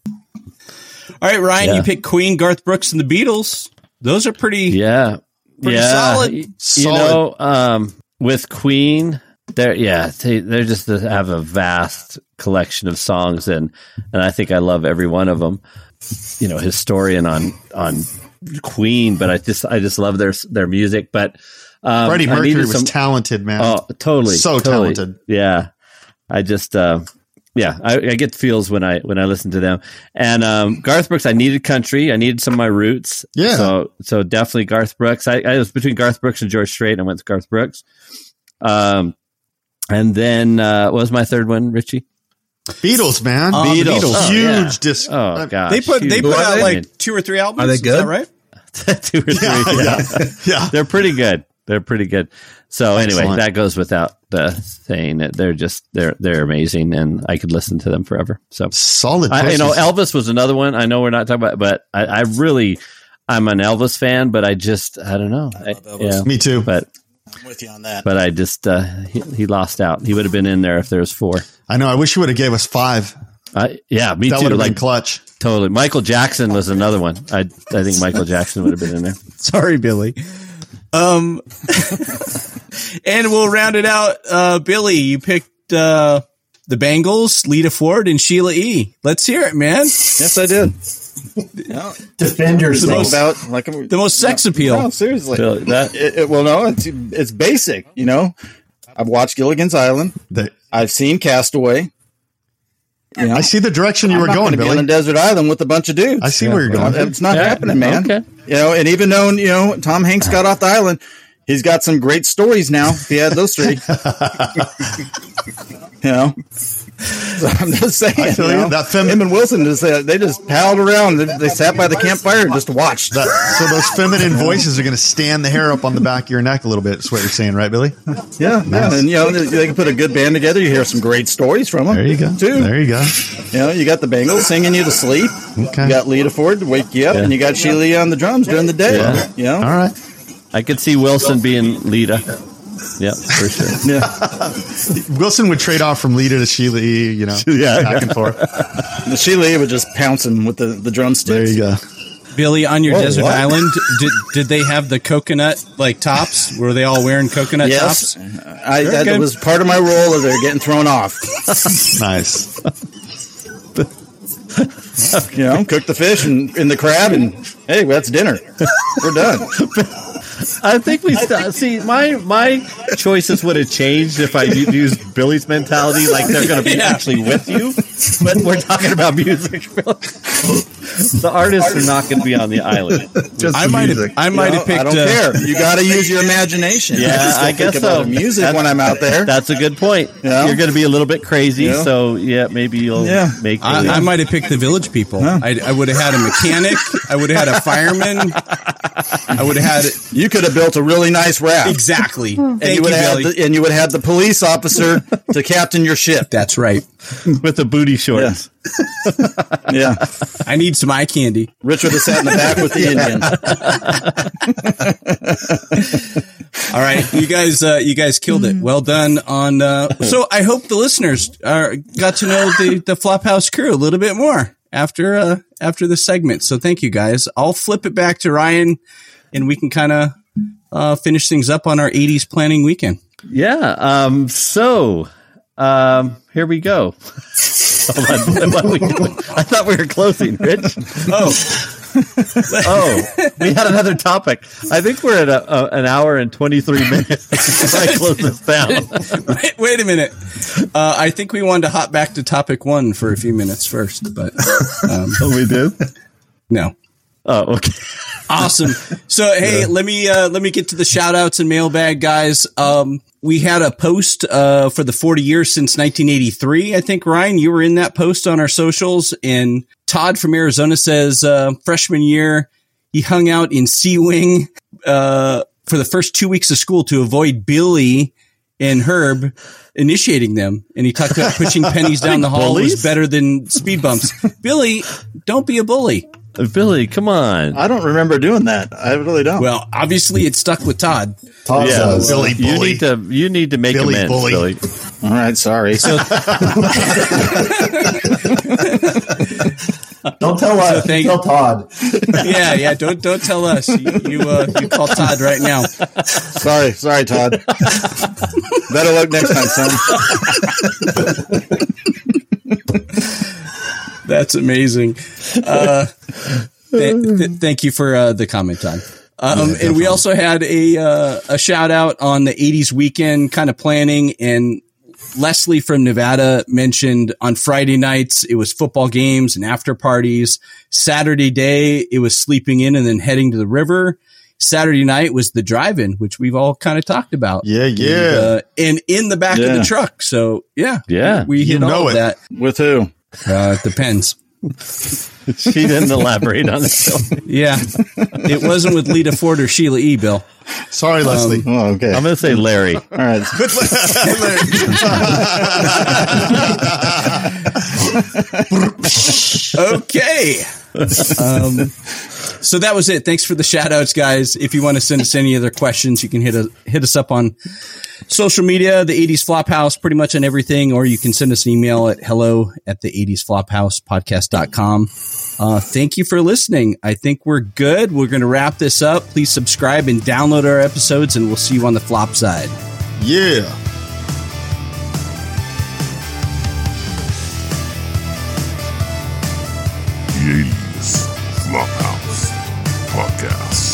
All right, Ryan, yeah. you picked Queen, Garth Brooks, and the Beatles. Those are pretty. Yeah, pretty yeah. solid. You solid. know, um, with Queen, they're yeah, they they're just they have a vast collection of songs, and and I think I love every one of them. You know, historian on on Queen, but I just I just love their their music, but. Um, Freddie Mercury some, was talented, man. Oh, totally. So totally. talented. Yeah. I just, uh, yeah, I, I get feels when I when I listen to them. And um, Garth Brooks, I needed country. I needed some of my roots. Yeah. So so definitely Garth Brooks. I, I was between Garth Brooks and George Strait, and I went with Garth Brooks. Um, and then uh, what was my third one, Richie? Beatles, man. Uh, Beatles. Beatles. Oh, huge yeah. disc. Oh, gosh. They put, huge. They put out like two or three albums. Are they good? Is that right? two or yeah, three. Yeah. Yeah. yeah. They're pretty good. They're pretty good. So Excellent. Anyway, that goes without the saying that they're just they're they're amazing, and I could listen to them forever. So solid. I, you know, Elvis was another one. I know we're not talking about, but I, I really I'm an Elvis fan, but I just I don't know. I love Elvis. Yeah, me too. But I'm with you on that. But I just uh, he, he lost out. He would have been in there if there was four. I know. I wish you would have gave us five. I, yeah, me that too. That would have been clutch. Totally. Michael Jackson was another one. I I think Michael Jackson would have been in there. Sorry, Billy. Um, and we'll round it out. Uh, Billy, you picked uh, the Bangles, Lita Ford, and Sheila E. Let's hear it, man. Yes, I did. No, defend yourself. About like I'm, the most sex no, appeal. No, seriously. Billy, that, it, it, well, no, it's it's basic. You know, I've watched Gilligan's Island. They, I've seen Castaway. You know, I see the direction you I'm were not going, Billy. Be on a desert island with a bunch of dudes. I see yeah, where you're going. It's not yeah. happening, man. Okay. You know, and even though you know Tom Hanks got off the island, he's got some great stories now. If he had those three, you know. So I'm just saying, I tell you, you know, that fem- him and Wilson just uh, they just palled around. They, they sat by the campfire and just watched. That, so those feminine voices are going to stand the hair up on the back of your neck a little bit. That's what you're saying, right, Billy? Yeah, nice. Yeah. And you know they can put a good band together. You hear some great stories from them. There you go. Too. There you go. You know you got the Bangles singing you to sleep. Okay. You got Lita Ford to wake you up, yeah. and you got Sheila E on the drums during the day. Yeah. You know. All right. I could see Wilson being Lita. Yeah, for sure. Yeah. Wilson would trade off from Lita to Sheila E, you know, yeah, back yeah. and forth. And Sheila E would just pounce him with the, the drumsticks. There you go. Billy, on your Whoa, desert what? island, did did they have the coconut, like, tops? Were they all wearing coconut yes. tops? I, that good. was part of my role as they're getting thrown off. Nice. You know, cook the fish and, and the crab, and hey, that's dinner. We're done. I think we st- see my my choices would have changed if I used Billy's mentality, like they're going to be yeah. actually with you. But we're talking about music. The artists are not going to be on the island. Just I might have I might have you know, picked. I don't uh, care. You got to use your imagination. Yeah, I, I guess think so. About music that's, when I'm out there. That's a good point. You know? You're going to be a little bit crazy, you know? So yeah, maybe you'll yeah. make. I, I might have picked the Village People. No. I, I would have had a mechanic. I would have had a fireman. I would have had. You You could have built a really nice raft. Exactly. And Thank you would you, have the, and you would have the police officer to captain your ship. That's right. With the booty shorts. Yeah. yeah. I need some eye candy. Rich would have sat in the back with the Indians. All right, you guys, uh, you guys killed it. Well done on. Uh, so I hope the listeners are, got to know the, the Flophouse crew a little bit more after uh, after this segment. So thank you guys. I'll flip it back to Ryan. And we can kind of uh, finish things up on our eighties planning weekend. Yeah. Um, so um, here we go. Hold on. What are we doing? I thought we were closing, Rich. Oh, oh, we had another topic. I think we're at a, a, an hour and twenty-three minutes. I close this down. wait, wait a minute. Uh, I think we wanted to hop back to topic one for a few minutes first, but um, oh, we did. No. Oh, okay. Awesome. So, hey, yeah. let me uh, let me get to the shout outs and mailbag, guys. Um, we had a post uh, for the forty years since nineteen eighty-three. I think, Ryan, you were in that post on our socials. And Todd from Arizona says uh, freshman year, he hung out in C-Wing uh, for the first two weeks of school to avoid Billy and Herb initiating them. And he talked about pushing pennies down the hall bullies? was better than speed bumps. Billy, don't be a bully. Billy, come on. I don't remember doing that. I really don't. Well, obviously it stuck with Todd. Todd yeah. says, Billy Bully. You need to, you need to make Billy amends, Bully. Billy. All right, sorry. So, don't tell us. So thank, tell Todd. Yeah, yeah, don't don't tell us. You you, uh, you call Todd right now. Sorry, sorry, Todd. Better luck next time, son. That's amazing. Uh, th- th- thank you for uh, the comment, Todd. Um, yeah, and we also had a uh, a shout out on the eighties weekend kind of planning. And Leslie from Nevada mentioned on Friday nights, it was football games and after parties. Saturday day, it was sleeping in and then heading to the river. Saturday night was the drive-in, which we've all kind of talked about. Yeah, yeah. And, uh, and in the back yeah. of the truck. So, yeah. Yeah. We hit you know all of that. With who? Uh, it depends. She didn't elaborate on it. So. Yeah. It wasn't with Lita Ford or Sheila E, Bill. Sorry, um, Leslie. Oh, okay. I'm going to say Larry. All right. Good Larry. Okay. Um, so that was it. Thanks for the shout outs, guys. If you want to send us any other questions, you can hit a, hit us up on social media, the eighties Flophouse, pretty much on everything, or you can send us an email at hello at the eighties Flophouse podcast dot com. Uh, thank you for listening. I think we're good. We're going to wrap this up. Please subscribe and download our episodes, and we'll see you on the flop side. Yeah. The eighties Flophouse Podcast.